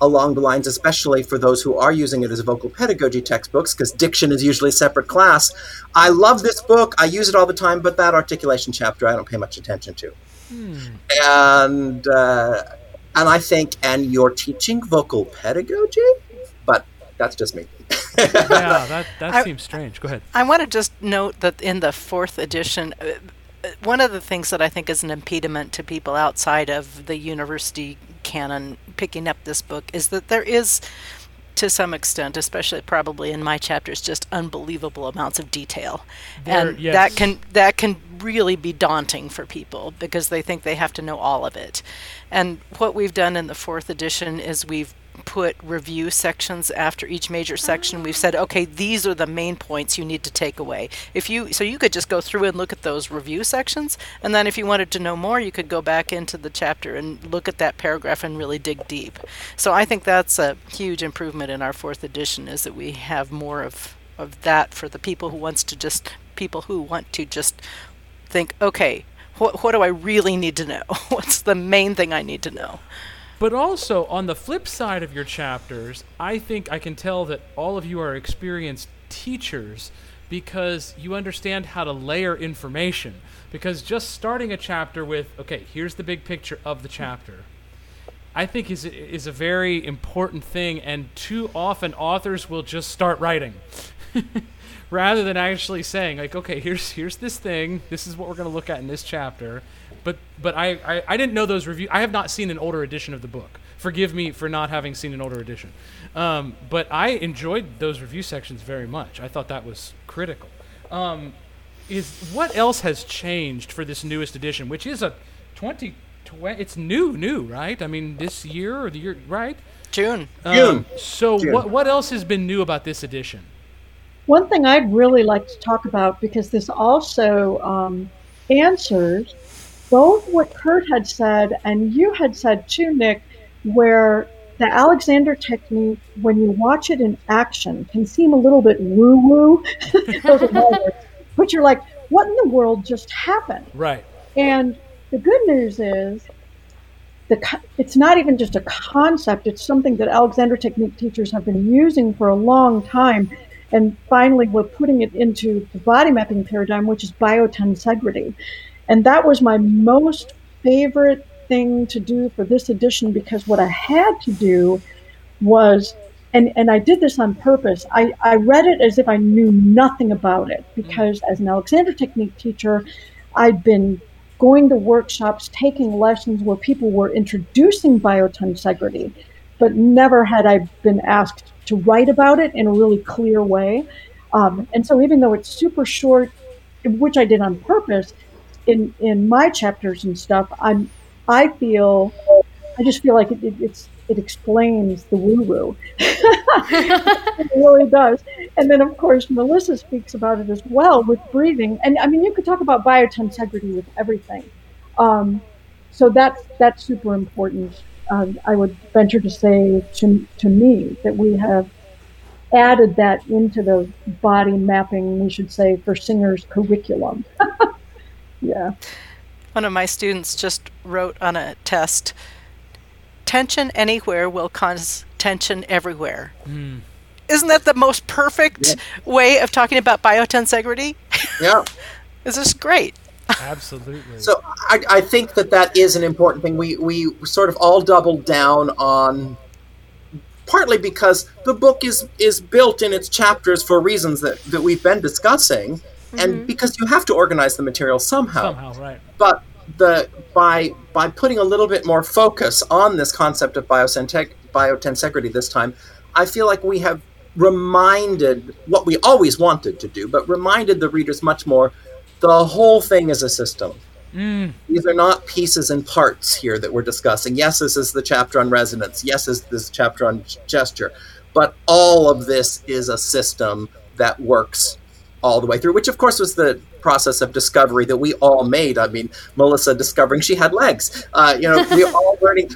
along the lines, especially for those who are using it as vocal pedagogy textbooks, because diction is usually a separate class. I love this book. I use it all the time, but that articulation chapter I don't pay much attention to. Hmm. And uh, and I think, and you're teaching vocal pedagogy? But that's just me. yeah, that, that I, seems strange. Go ahead. I want to just note that in the fourth edition, one of the things that I think is an impediment to people outside of the university canon picking up this book is that there is, to some extent, especially probably in my chapters, just unbelievable amounts of detail. There, and yes. that can that can really be daunting for people because they think they have to know all of it. And what we've done in the fourth edition is we've put review sections after each major section. We've said, okay, these are the main points you need to take away. If you so you could just go through and look at those review sections, and then if you wanted to know more, you could go back into the chapter and look at that paragraph and really dig deep. So I think that's a huge improvement in our fourth edition, is that we have more of of that for the people who wants to just people who want to just think, okay, wh- what do I really need to know? What's the main thing I need to know? But also, on the flip side of your chapters, I think I can tell that all of you are experienced teachers because you understand how to layer information. Because just starting a chapter with, okay, here's the big picture of the chapter, I think is is a very important thing, and too often authors will just start writing rather than actually saying, like, okay, here's here's this thing, this is what we're going to look at in this chapter. But but I, I, I didn't know those reviews. I have not seen an older edition of the book. Forgive me for not having seen an older edition. Um, but I enjoyed those review sections very much. I thought that was critical. Um, is what else has changed for this newest edition, which is a twenty twenty It's new, new, right? I mean, this year or the year, right? June. Um, June. So June. What, what else has been new about this edition? One thing I'd really like to talk about, because this also um, answers both what Kurt had said and you had said too, Nick, where the Alexander technique, when you watch it in action, can seem a little bit woo-woo, but you're like, what in the world just happened? Right. And the good news is, the it's not even just a concept. It's something that Alexander Technique teachers have been using for a long time. And finally, we're putting it into the body mapping paradigm, which is biotensegrity. And that was my most favorite thing to do for this edition, because what I had to do was, and, and I did this on purpose, I, I read it as if I knew nothing about it, because as an Alexander Technique teacher, I'd been going to workshops, taking lessons where people were introducing biotensegrity, but never had I been asked to write about it in a really clear way. Um, and so even though it's super short, which I did on purpose, in, in my chapters and stuff, I'm, I feel, I just feel like it, it, it's, it explains the woo-woo. It really does. And then, of course, Melissa speaks about it as well with breathing. And, I mean, you could talk about biotensegrity with everything. Um, so that's, that's super important. Um, I would venture to say to, to me that we have added that into the body mapping, we should say, for singers' curriculum. Yeah. One of my students just wrote on a test, tension anywhere will cause tension everywhere. Mm. Isn't that the most perfect yeah. way of talking about biotensegrity? Yeah. This is great. Absolutely. So I, I think that that is an important thing. We we sort of all doubled down on, partly because the book is, is built in its chapters for reasons that, that we've been discussing, mm-hmm. and because you have to organize the material somehow. Somehow, right. But the by by putting a little bit more focus on this concept of biosentec- biotensegrity this time, I feel like we have reminded what we always wanted to do, but reminded the readers much more. The whole thing is a system. Mm. These are not pieces and parts here that we're discussing. Yes, this is the chapter on resonance. Yes, this is this chapter on gesture. But all of this is a system that works all the way through, which, of course, was the process of discovery that we all made. I mean, Melissa discovering she had legs. Uh, you know, we're all learning.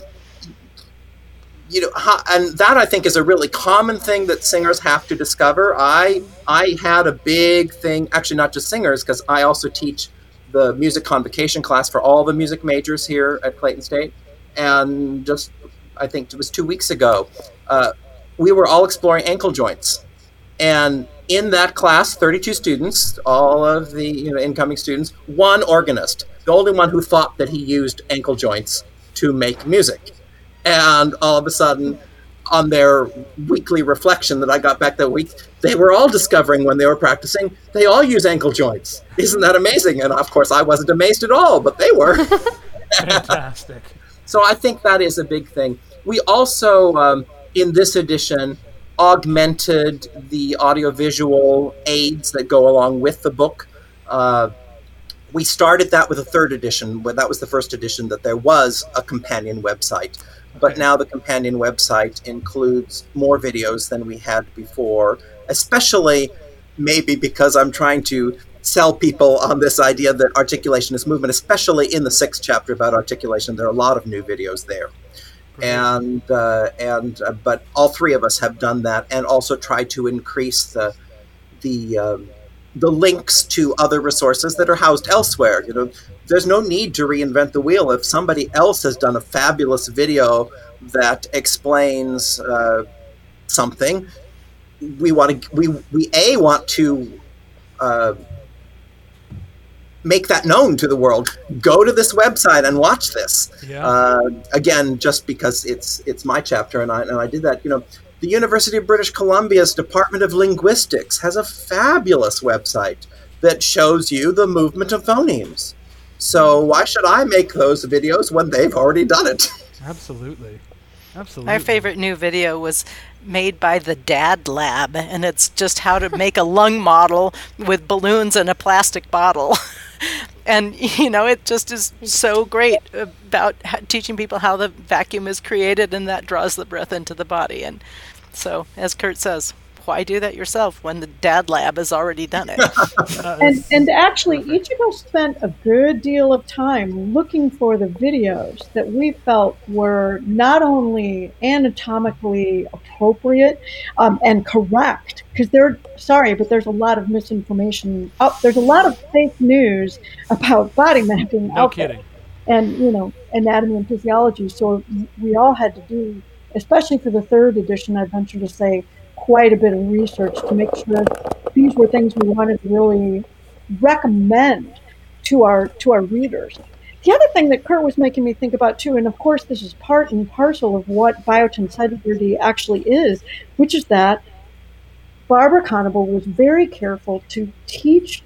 You know, how, and that, I think, is a really common thing that singers have to discover. I I had a big thing, actually not just singers, because I also teach the music convocation class for all the music majors here at Clayton State. And just, I think it was two weeks ago, uh, we were all exploring ankle joints. And in that class, thirty-two students, all of the you know, incoming students, one organist, the only one who thought that he used ankle joints to make music. And all of a sudden, on their weekly reflection that I got back that week, they were all discovering when they were practicing, they all use ankle joints. Isn't that amazing? And of course, I wasn't amazed at all, but they were. Fantastic. So I think that is a big thing. We also, um, in this edition, augmented the audiovisual aids that go along with the book. Uh, we started that with a third edition, where that was the first edition that there was a companion website. But now the companion website includes more videos than we had before, especially maybe because I'm trying to sell people on this idea that articulation is movement, especially in the sixth chapter about articulation. There are a lot of new videos there. And uh, and uh, but all three of us have done that and also tried to increase the the um, the links to other resources that are housed elsewhere. You know, there's no need to reinvent the wheel. If somebody else has done a fabulous video that explains uh, something, we want to we we a want to uh, make that known to the world. Go to this website and watch this. Yeah. Uh, again, just because it's it's my chapter and I and I did that. You know. The University of British Columbia's Department of Linguistics has a fabulous website that shows you the movement of phonemes. So why should I make those videos when they've already done it? Absolutely. Absolutely. Our favorite new video was made by the Dad Lab, and it's just how to make a lung model with balloons and a plastic bottle. And, you know, it just is so great about teaching people how the vacuum is created, and that draws the breath into the body. And so, as Kurt says, why do that yourself when the Dad Lab has already done it? and, and actually, each of us spent a good deal of time looking for the videos that we felt were not only anatomically appropriate um, and correct, because they're, sorry, but there's a lot of misinformation. Oh, there's a lot of fake news about body mapping. No kidding. And, you know, anatomy and physiology. So we all had to do, especially for the third edition, I venture to say, quite a bit of research to make sure these were things we wanted to really recommend to our to our readers. The other thing that Kurt was making me think about too, and of course this is part and parcel of what biotensegrity actually is, which is that Barbara Conable was very careful to teach,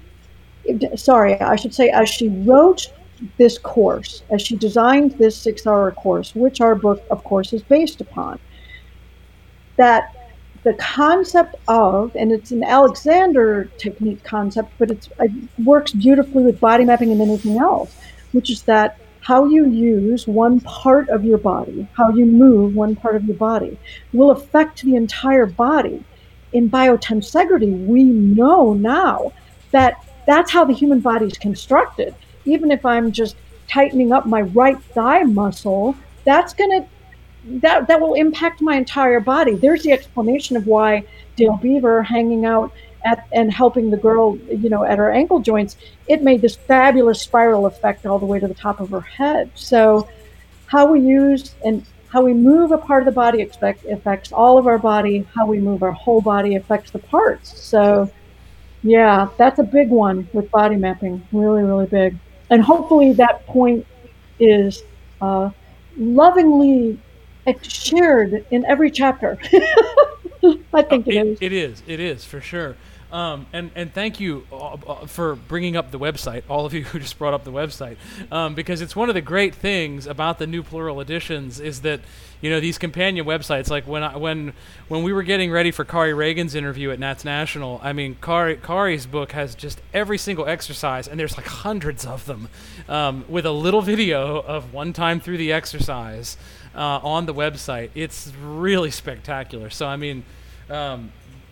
sorry, I should say, as she wrote this course, as she designed this six-hour course, which our book, of course, is based upon, that the concept of, and it's an Alexander Technique concept, but it's, it works beautifully with body mapping and anything else, which is that how you use one part of your body, how you move one part of your body, will affect the entire body. In biotensegrity, we know now that that's how the human body is constructed. Even if I'm just tightening up my right thigh muscle, that's gonna that that will impact my entire body. There's the explanation of why Dale Beaver hanging out at and helping the girl, you know, at her ankle joints, it made this fabulous spiral effect all the way to the top of her head. So how we use and how we move a part of the body expect, affects all of our body. How we move our whole body affects the parts. So yeah, that's a big one with body mapping, really, really big. And hopefully that point is uh, lovingly shared in every chapter. I think it, it is. It is. It is, for sure. Um, and, and thank you for bringing up the website, all of you who just brought up the website, um, because it's one of the great things about the new Plural editions is that, you know, these companion websites, like when I, when when we were getting ready for Kari Reagan's interview at Nats National, I mean, Kari, Kari's book has just every single exercise, and there's like hundreds of them, um, with a little video of one time through the exercise uh, on the website. It's really spectacular. So, I mean, um,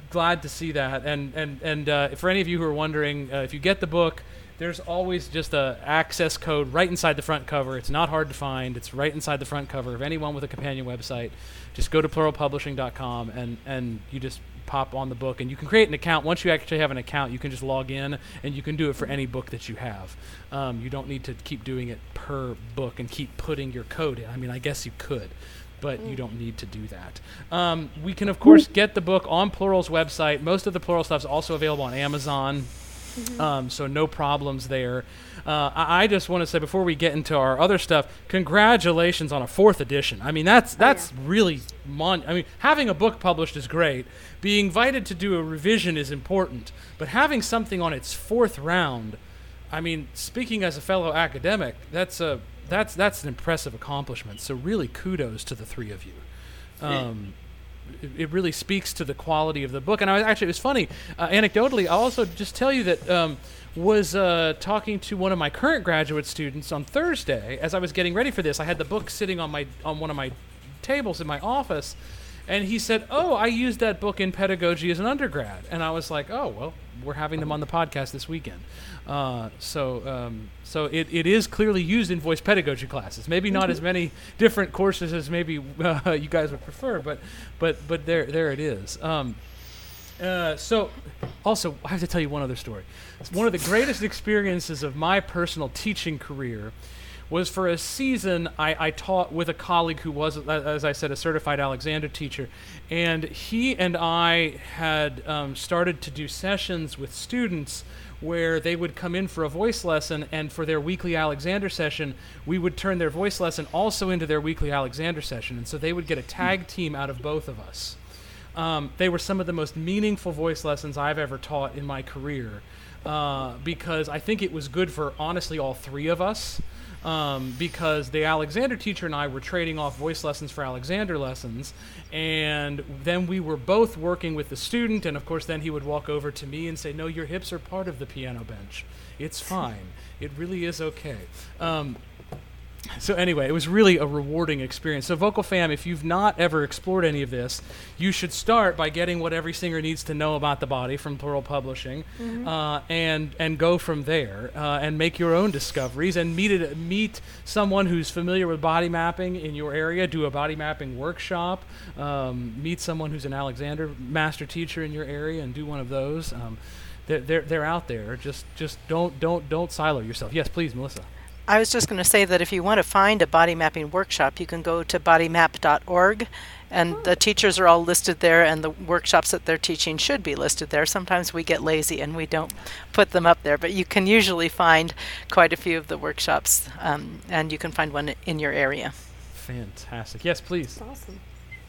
glad to see that. And and, and uh, for any of you who are wondering, uh, if you get the book, there's always just a access code right inside the front cover. It's not hard to find. It's right inside the front cover of anyone with a companion website. Just go to plural publishing dot com and, and you just pop on the book. And you can create an account. Once you actually have an account, you can just log in, and you can do it for any book that you have. Um, you don't need to keep doing it per book and keep putting your code in. I mean, I guess you could, but you don't need to do that. Um, we can, of course, get the book on Plural's website. Most of the Plural stuff is also available on Amazon. Mm-hmm. Um, so no problems there. Uh, I, I just want to say before we get into our other stuff, congratulations on a fourth edition. I mean, that's that's oh, yeah. really mon- I mean, having a book published is great. Being invited to do a revision is important, but having something on its fourth round, I mean, speaking as a fellow academic, that's a that's that's an impressive accomplishment. So really, kudos to the three of you. Um, yeah. It really speaks to the quality of the book. And I was actually, it was funny, uh, anecdotally, I'll also just tell you that um, was uh, talking to one of my current graduate students on Thursday as I was getting ready for this. I had the book sitting on my on one of my tables in my office, and he said, oh, I used that book in pedagogy as an undergrad. And I was like, oh, well, we're having them on the podcast this weekend. Uh, so um, so it, it is clearly used in voice pedagogy classes. Maybe not mm-hmm. as many different courses as maybe uh, you guys would prefer, but but but there there it is. Um, uh, so also, I have to tell you one other story. One of the greatest experiences of my personal teaching career was for a season I, I taught with a colleague who was, as I said, a certified Alexander teacher. And he and I had um, started to do sessions with students where they would come in for a voice lesson, and for their weekly Alexander session, we would turn their voice lesson also into their weekly Alexander session. And so they would get a tag team out of both of us. Um, they were some of the most meaningful voice lessons I've ever taught in my career, uh, because I think it was good for, honestly, all three of us. Um, because the Alexander teacher and I were trading off voice lessons for Alexander lessons, and then we were both working with the student, and of course then he would walk over to me and say, no, your hips are part of the piano bench. It's fine. It really is okay. Um, So anyway, it was really a rewarding experience. So Vocal Fam, if you've not ever explored any of this, you should start by getting What Every Singer Needs to Know About the Body from Plural Publishing, mm-hmm. uh, and and go from there uh, and make your own discoveries and meet it, meet someone who's familiar with body mapping in your area. Do a body mapping workshop. Um, meet someone who's an Alexander master teacher in your area and do one of those. Um, they're, they're they're out there. Just just don't don't don't silo yourself. Yes, please, Melissa. I was just going to say that if you want to find a body mapping workshop, you can go to body map dot org, and the teachers are all listed there, and the workshops that they're teaching should be listed there. Sometimes we get lazy and we don't put them up there, but you can usually find quite a few of the workshops, um, and you can find one in your area. Fantastic. Yes, please. That's awesome.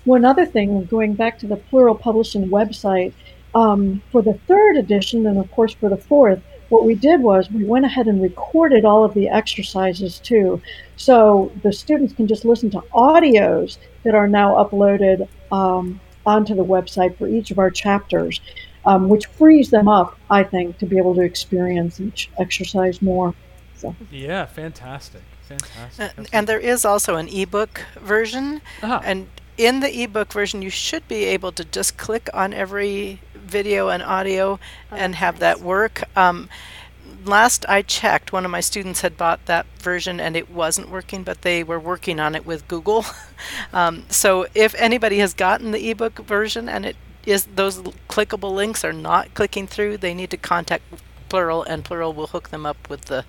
One other thing, going back to the Plural Publishing website, um, for the third edition, and of course for the fourth, what we did was we went ahead and recorded all of the exercises too. So the students can just listen to audios that are now uploaded um, onto the website for each of our chapters, um, which frees them up, I think, to be able to experience each exercise more. So. Yeah, fantastic. Fantastic. Uh, and there is also an ebook version. Uh-huh. And in the ebook version, you should be able to just click on every video and audio and have that work. Um, last I checked, one of my students had bought that version and it wasn't working, but they were working on it with Google. um, so if anybody has gotten the ebook version and it is those clickable links are not clicking through, they need to contact Plural, and Plural will hook them up with the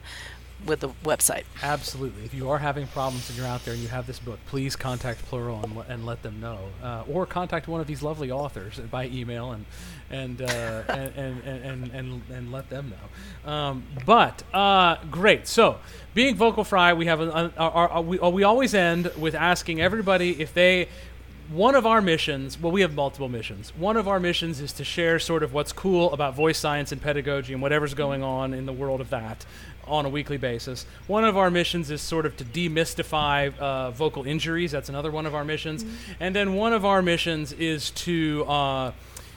with the website. Absolutely. If you are having problems and you're out there and you have this book, please contact Plural and, l- and let them know. Uh, or contact one of these lovely authors by email and and uh, and, and, and, and, and let them know. Um, but uh, great. So being Vocal Fry, we have a, a, our, our, we, we always end with asking everybody if they one of our missions, well, we have multiple missions. One of our missions is to share sort of what's cool about voice science and pedagogy and whatever's going on in the world of that on a weekly basis. One of our missions is sort of to demystify uh, vocal injuries. That's another one of our missions. Mm-hmm. And then one of our missions is to uh,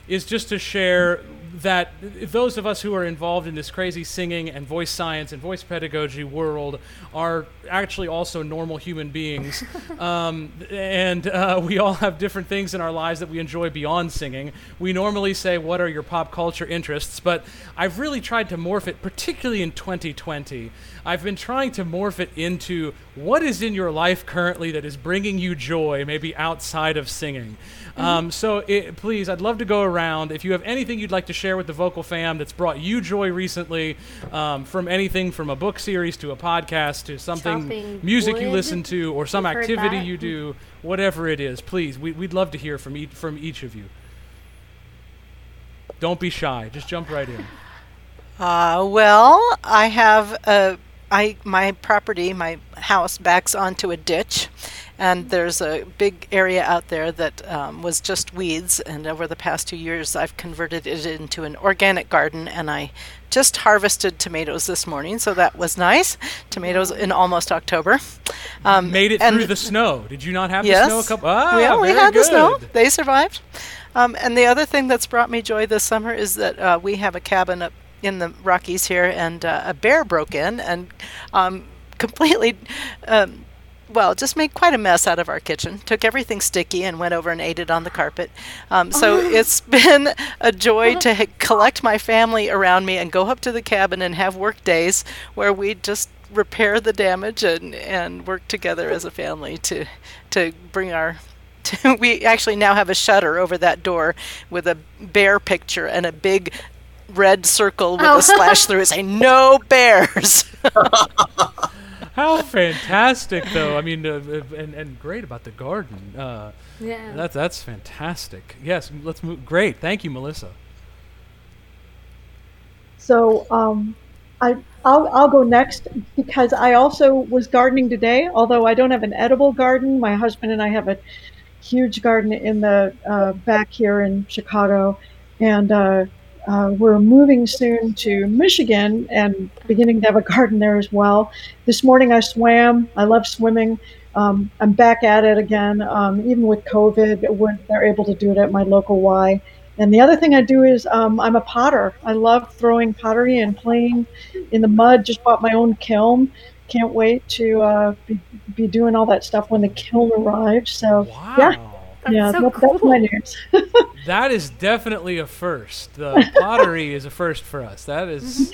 is just to share that those of us who are involved in this crazy singing and voice science and voice pedagogy world are actually also normal human beings. um, and uh, we all have different things in our lives that we enjoy beyond singing. We normally say, what are your pop culture interests? But I've really tried to morph it, particularly in twenty twenty. I've been trying to morph it into what is in your life currently that is bringing you joy, maybe outside of singing. Mm-hmm. Um, so it, please, I'd love to go around. If you have anything you'd like to share share with the Vocal Fam that's brought you joy recently, um, from anything from a book series to a podcast to something, chopping music wood, you listen to, or some activity you do, whatever it is, please, we, we'd love to hear from each, from each of you. Don't be shy. Just jump right in. Uh, well, I have a, I, my property, my house backs onto a ditch. And there's a big area out there that um, was just weeds, and over the past two years I've converted it into an organic garden, and I just harvested tomatoes this morning, so that was nice. Tomatoes in almost October. Um, Made it through the snow. Did you not have yes, the snow a couple? Ah, yeah, we had good. The snow. They survived. Um, and the other thing that's brought me joy this summer is that uh, we have a cabin up in the Rockies here, and uh, a bear broke in and um, completely... Um, Well, just made quite a mess out of our kitchen. Took everything sticky and went over and ate it on the carpet. Um, so oh. It's been a joy to ha- collect my family around me and go up to the cabin and have work days where we just repair the damage and, and work together as a family to to bring our... To we actually now have a shutter over that door with a bear picture and a big red circle with oh. a slash through it saying, "No bears!" How fantastic, though! I mean, uh, and and great about the garden. Uh, yeah, that's that's fantastic. Yes, let's move. Great, thank you, Melissa. So, um, I I'll I'll go next because I also was gardening today. Although I don't have an edible garden, my husband and I have a huge garden in the uh, back here in Chicago, and. Uh, Uh, we're moving soon to Michigan and beginning to have a garden there as well. This morning I swam. I love swimming. Um, I'm back at it again. Um, even with COVID, when they're able to do it at my local Y. And the other thing I do is um, I'm a potter. I love throwing pottery and playing in the mud. Just bought my own kiln. Can't wait to uh, be, be doing all that stuff when the kiln arrived. So wow. yeah. That's yeah, so that, cool. That's my news. That is definitely a first. The pottery is a first for us. That is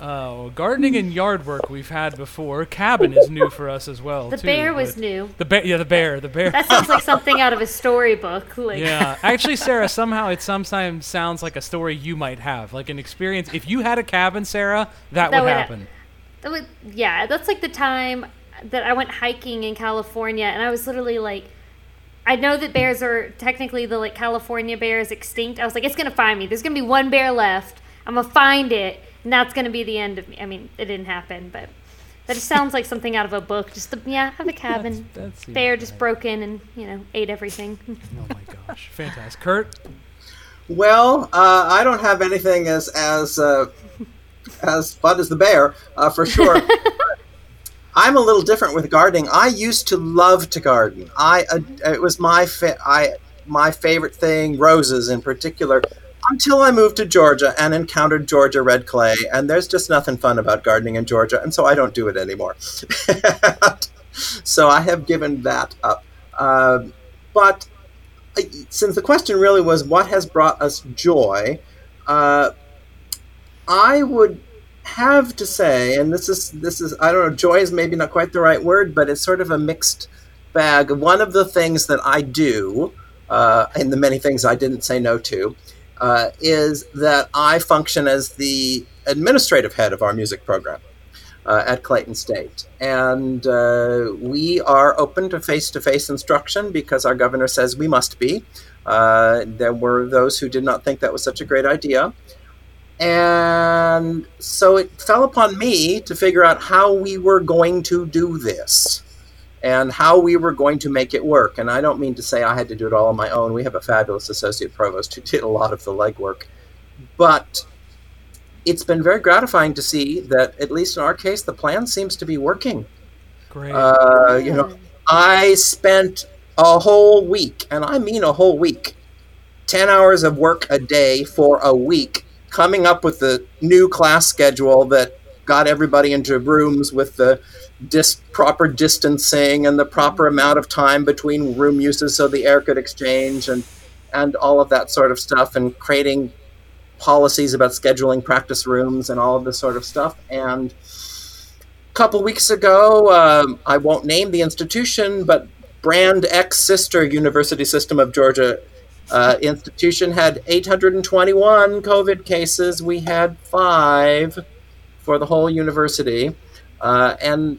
uh, gardening and yard work we've had before. Cabin is new for us as well. The too, bear was new. The bear, yeah, the bear, the bear. That sounds like something out of a storybook. Like. Yeah, actually, Sarah, somehow it sometimes sounds like a story you might have, like an experience. If you had a cabin, Sarah, that, that would, would happen. Ha- that would, yeah, that's like the time that I went hiking in California, and I was literally like. I know that bears are technically the like California bear is extinct. I was like, it's going to find me. There's going to be one bear left. I'm going to find it. And that's going to be the end of me. I mean, it didn't happen, but that just sounds like something out of a book. Just, the, yeah, have a cabin. That's, that's bear just right. broke in and, you know, ate everything. Oh my gosh. Fantastic. Kurt? Well, uh, I don't have anything as, as, uh, as fun as the bear, uh, for sure. I'm a little different with gardening. I used to love to garden. I uh, it was my fa- I my favorite thing, roses in particular, until I moved to Georgia and encountered Georgia red clay. And there's just nothing fun about gardening in Georgia, and so I don't do it anymore. So I have given that up. Uh, but I, since the question really was what has brought us joy, uh, I would. have to say, and this is this is I don't know, joy is maybe not quite the right word, but it's sort of a mixed bag. One of the things that I do, uh, and the many things I didn't say no to, uh, is that I function as the administrative head of our music program uh, at Clayton State, and uh, we are open to face-to-face instruction because our governor says we must be. Uh, there were those who did not think that was such a great idea. And so it fell upon me to figure out how we were going to do this and how we were going to make it work. And I don't mean to say I had to do it all on my own. We have a fabulous associate provost who did a lot of the legwork. But it's been very gratifying to see that, at least in our case, the plan seems to be working. Great. Uh, you know, I spent a whole week, and I mean a whole week, ten hours of work a day for a week, coming up with the new class schedule that got everybody into rooms with the dis- proper distancing and the proper amount of time between room uses so the air could exchange and, and all of that sort of stuff, and creating policies about scheduling practice rooms and all of this sort of stuff. And a couple weeks ago, um, I won't name the institution, but Brand X Sister University System of Georgia Uh, institution had eight hundred twenty-one COVID cases. We had five for the whole university. Uh, and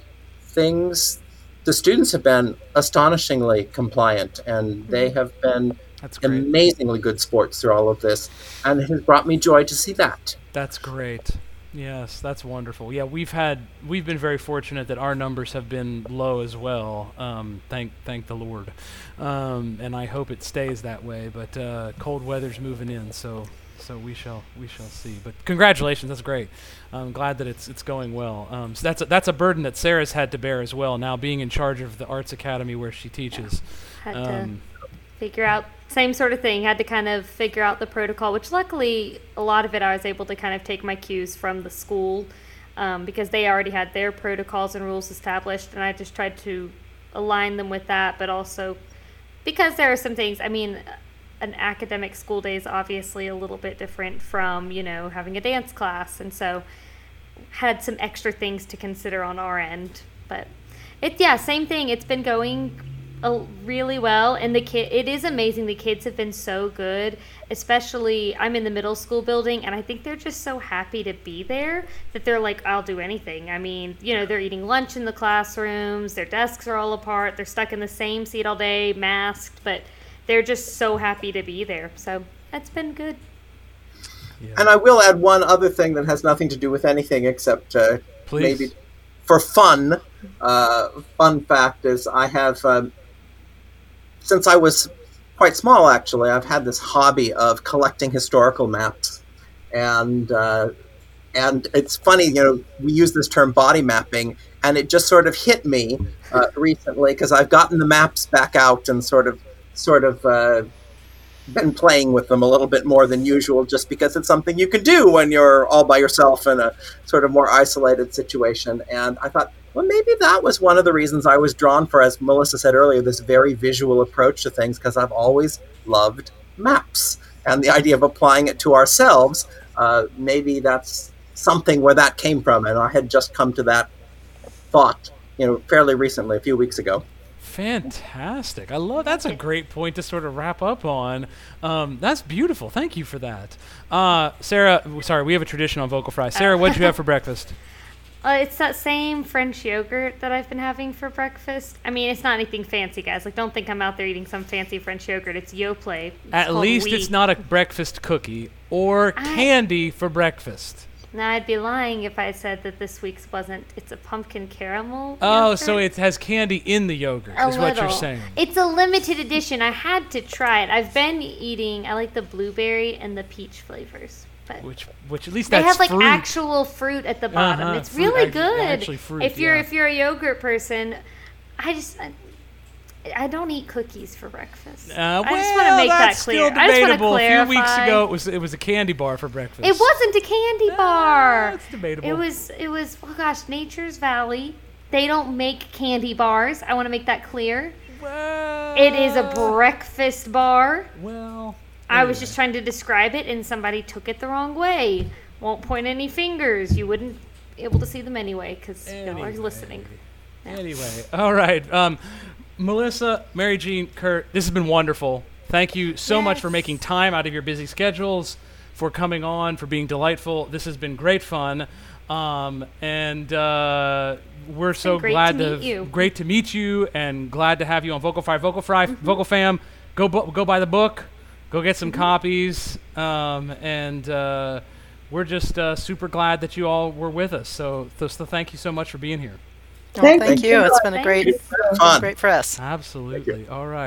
things, the students have been astonishingly compliant, and they have been amazingly good sports through all of this. And it has brought me joy to see that. That's great. Yes, that's wonderful. Yeah, we've had, we've been very fortunate that our numbers have been low as well. Um, thank, thank the Lord. Um, and I hope it stays that way, but, uh, cold weather's moving in. So, so we shall, we shall see, but congratulations. That's great. I'm glad that it's, it's going well. Um, so that's, a, that's a burden that Sarah's had to bear as well. Now being in charge of the arts academy where she teaches, yeah, had um, to figure out same sort of thing, had to kind of figure out the protocol, which luckily a lot of it I was able to kind of take my cues from the school um, because they already had their protocols and rules established, and I just tried to align them with that, but also because there are some things, I mean, an academic school day is obviously a little bit different from, you know, having a dance class, and so had some extra things to consider on our end, but it, yeah, same thing, it's been going Uh, really well, and the kid it is amazing. The kids have been so good, especially I'm in the middle school building, and I think they're just so happy to be there that they're like, I'll do anything. I mean, you know, they're eating lunch in the classrooms, their desks are all apart, they're stuck in the same seat all day, masked, but they're just so happy to be there. So that's been good. Yeah. And I will add one other thing that has nothing to do with anything except uh, maybe for fun. Uh, fun fact is I have um, since I was quite small, actually, I've had this hobby of collecting historical maps. And uh, and it's funny, you know, we use this term body mapping, and it just sort of hit me uh, recently because I've gotten the maps back out and sort of sort of uh, been playing with them a little bit more than usual, just because it's something you can do when you're all by yourself in a sort of more isolated situation. And I thought, well, maybe that was one of the reasons I was drawn for, as Melissa said earlier, this very visual approach to things, because I've always loved maps. And the idea of applying it to ourselves, uh, maybe that's something where that came from. And I had just come to that thought, you know, fairly recently, a few weeks ago. Fantastic. I love, that's a great point to sort of wrap up on. Um, that's beautiful. Thank you for that. Uh, Sarah, sorry, we have a tradition on Vocal Fry. Sarah, what'd you have for breakfast? Uh, it's that same French yogurt that I've been having for breakfast. I mean, it's not anything fancy, guys. Like, don't think I'm out there eating some fancy French yogurt. It's Yoplait. At least it's not a breakfast cookie or I, candy for breakfast. Now, I'd be lying if I said that this week's wasn't. It's a pumpkin caramel Oh, yogurt. So it has candy in the yogurt a is little. What you're saying. It's a limited edition. I had to try it. I've been eating, I like the blueberry and the peach flavors. But which, which at least they that's have like fruit. Actual fruit at the bottom. Uh-huh. It's fruit, really good. Actually, fruit, if you're yeah. if you're a yogurt person, I just I, I don't eat cookies for breakfast. Uh, well, I just want to make that clear. That's still debatable. I just want to clarify. A few weeks ago, it was it was a candy bar for breakfast. It wasn't a candy bar. That's uh, debatable. It was it was oh gosh, Nature's Valley. They don't make candy bars. I want to make that clear. Well, it is a breakfast bar. Well. I was just trying to describe it, and somebody took it the wrong way. Won't point any fingers. You wouldn't be able to see them anyway, because anyway. Y'all are listening. Yeah. Anyway, all right. Um, Melissa, Mary Jean, Kurt, this has been wonderful. Thank you so yes. much for making time out of your busy schedules, for coming on, for being delightful. This has been great fun. Um, and uh, we're it's so glad to, to you. Great to meet you, and glad to have you on Vocal Fry. Vocal Fry, mm-hmm. Vocal Fam, go bu- go buy the book. Go get some copies, um, and uh, we're just uh, super glad that you all were with us. So, th- so thank you so much for being here. Oh, thank, thank you. you. It's been a great, it's been great for us. Absolutely. All right.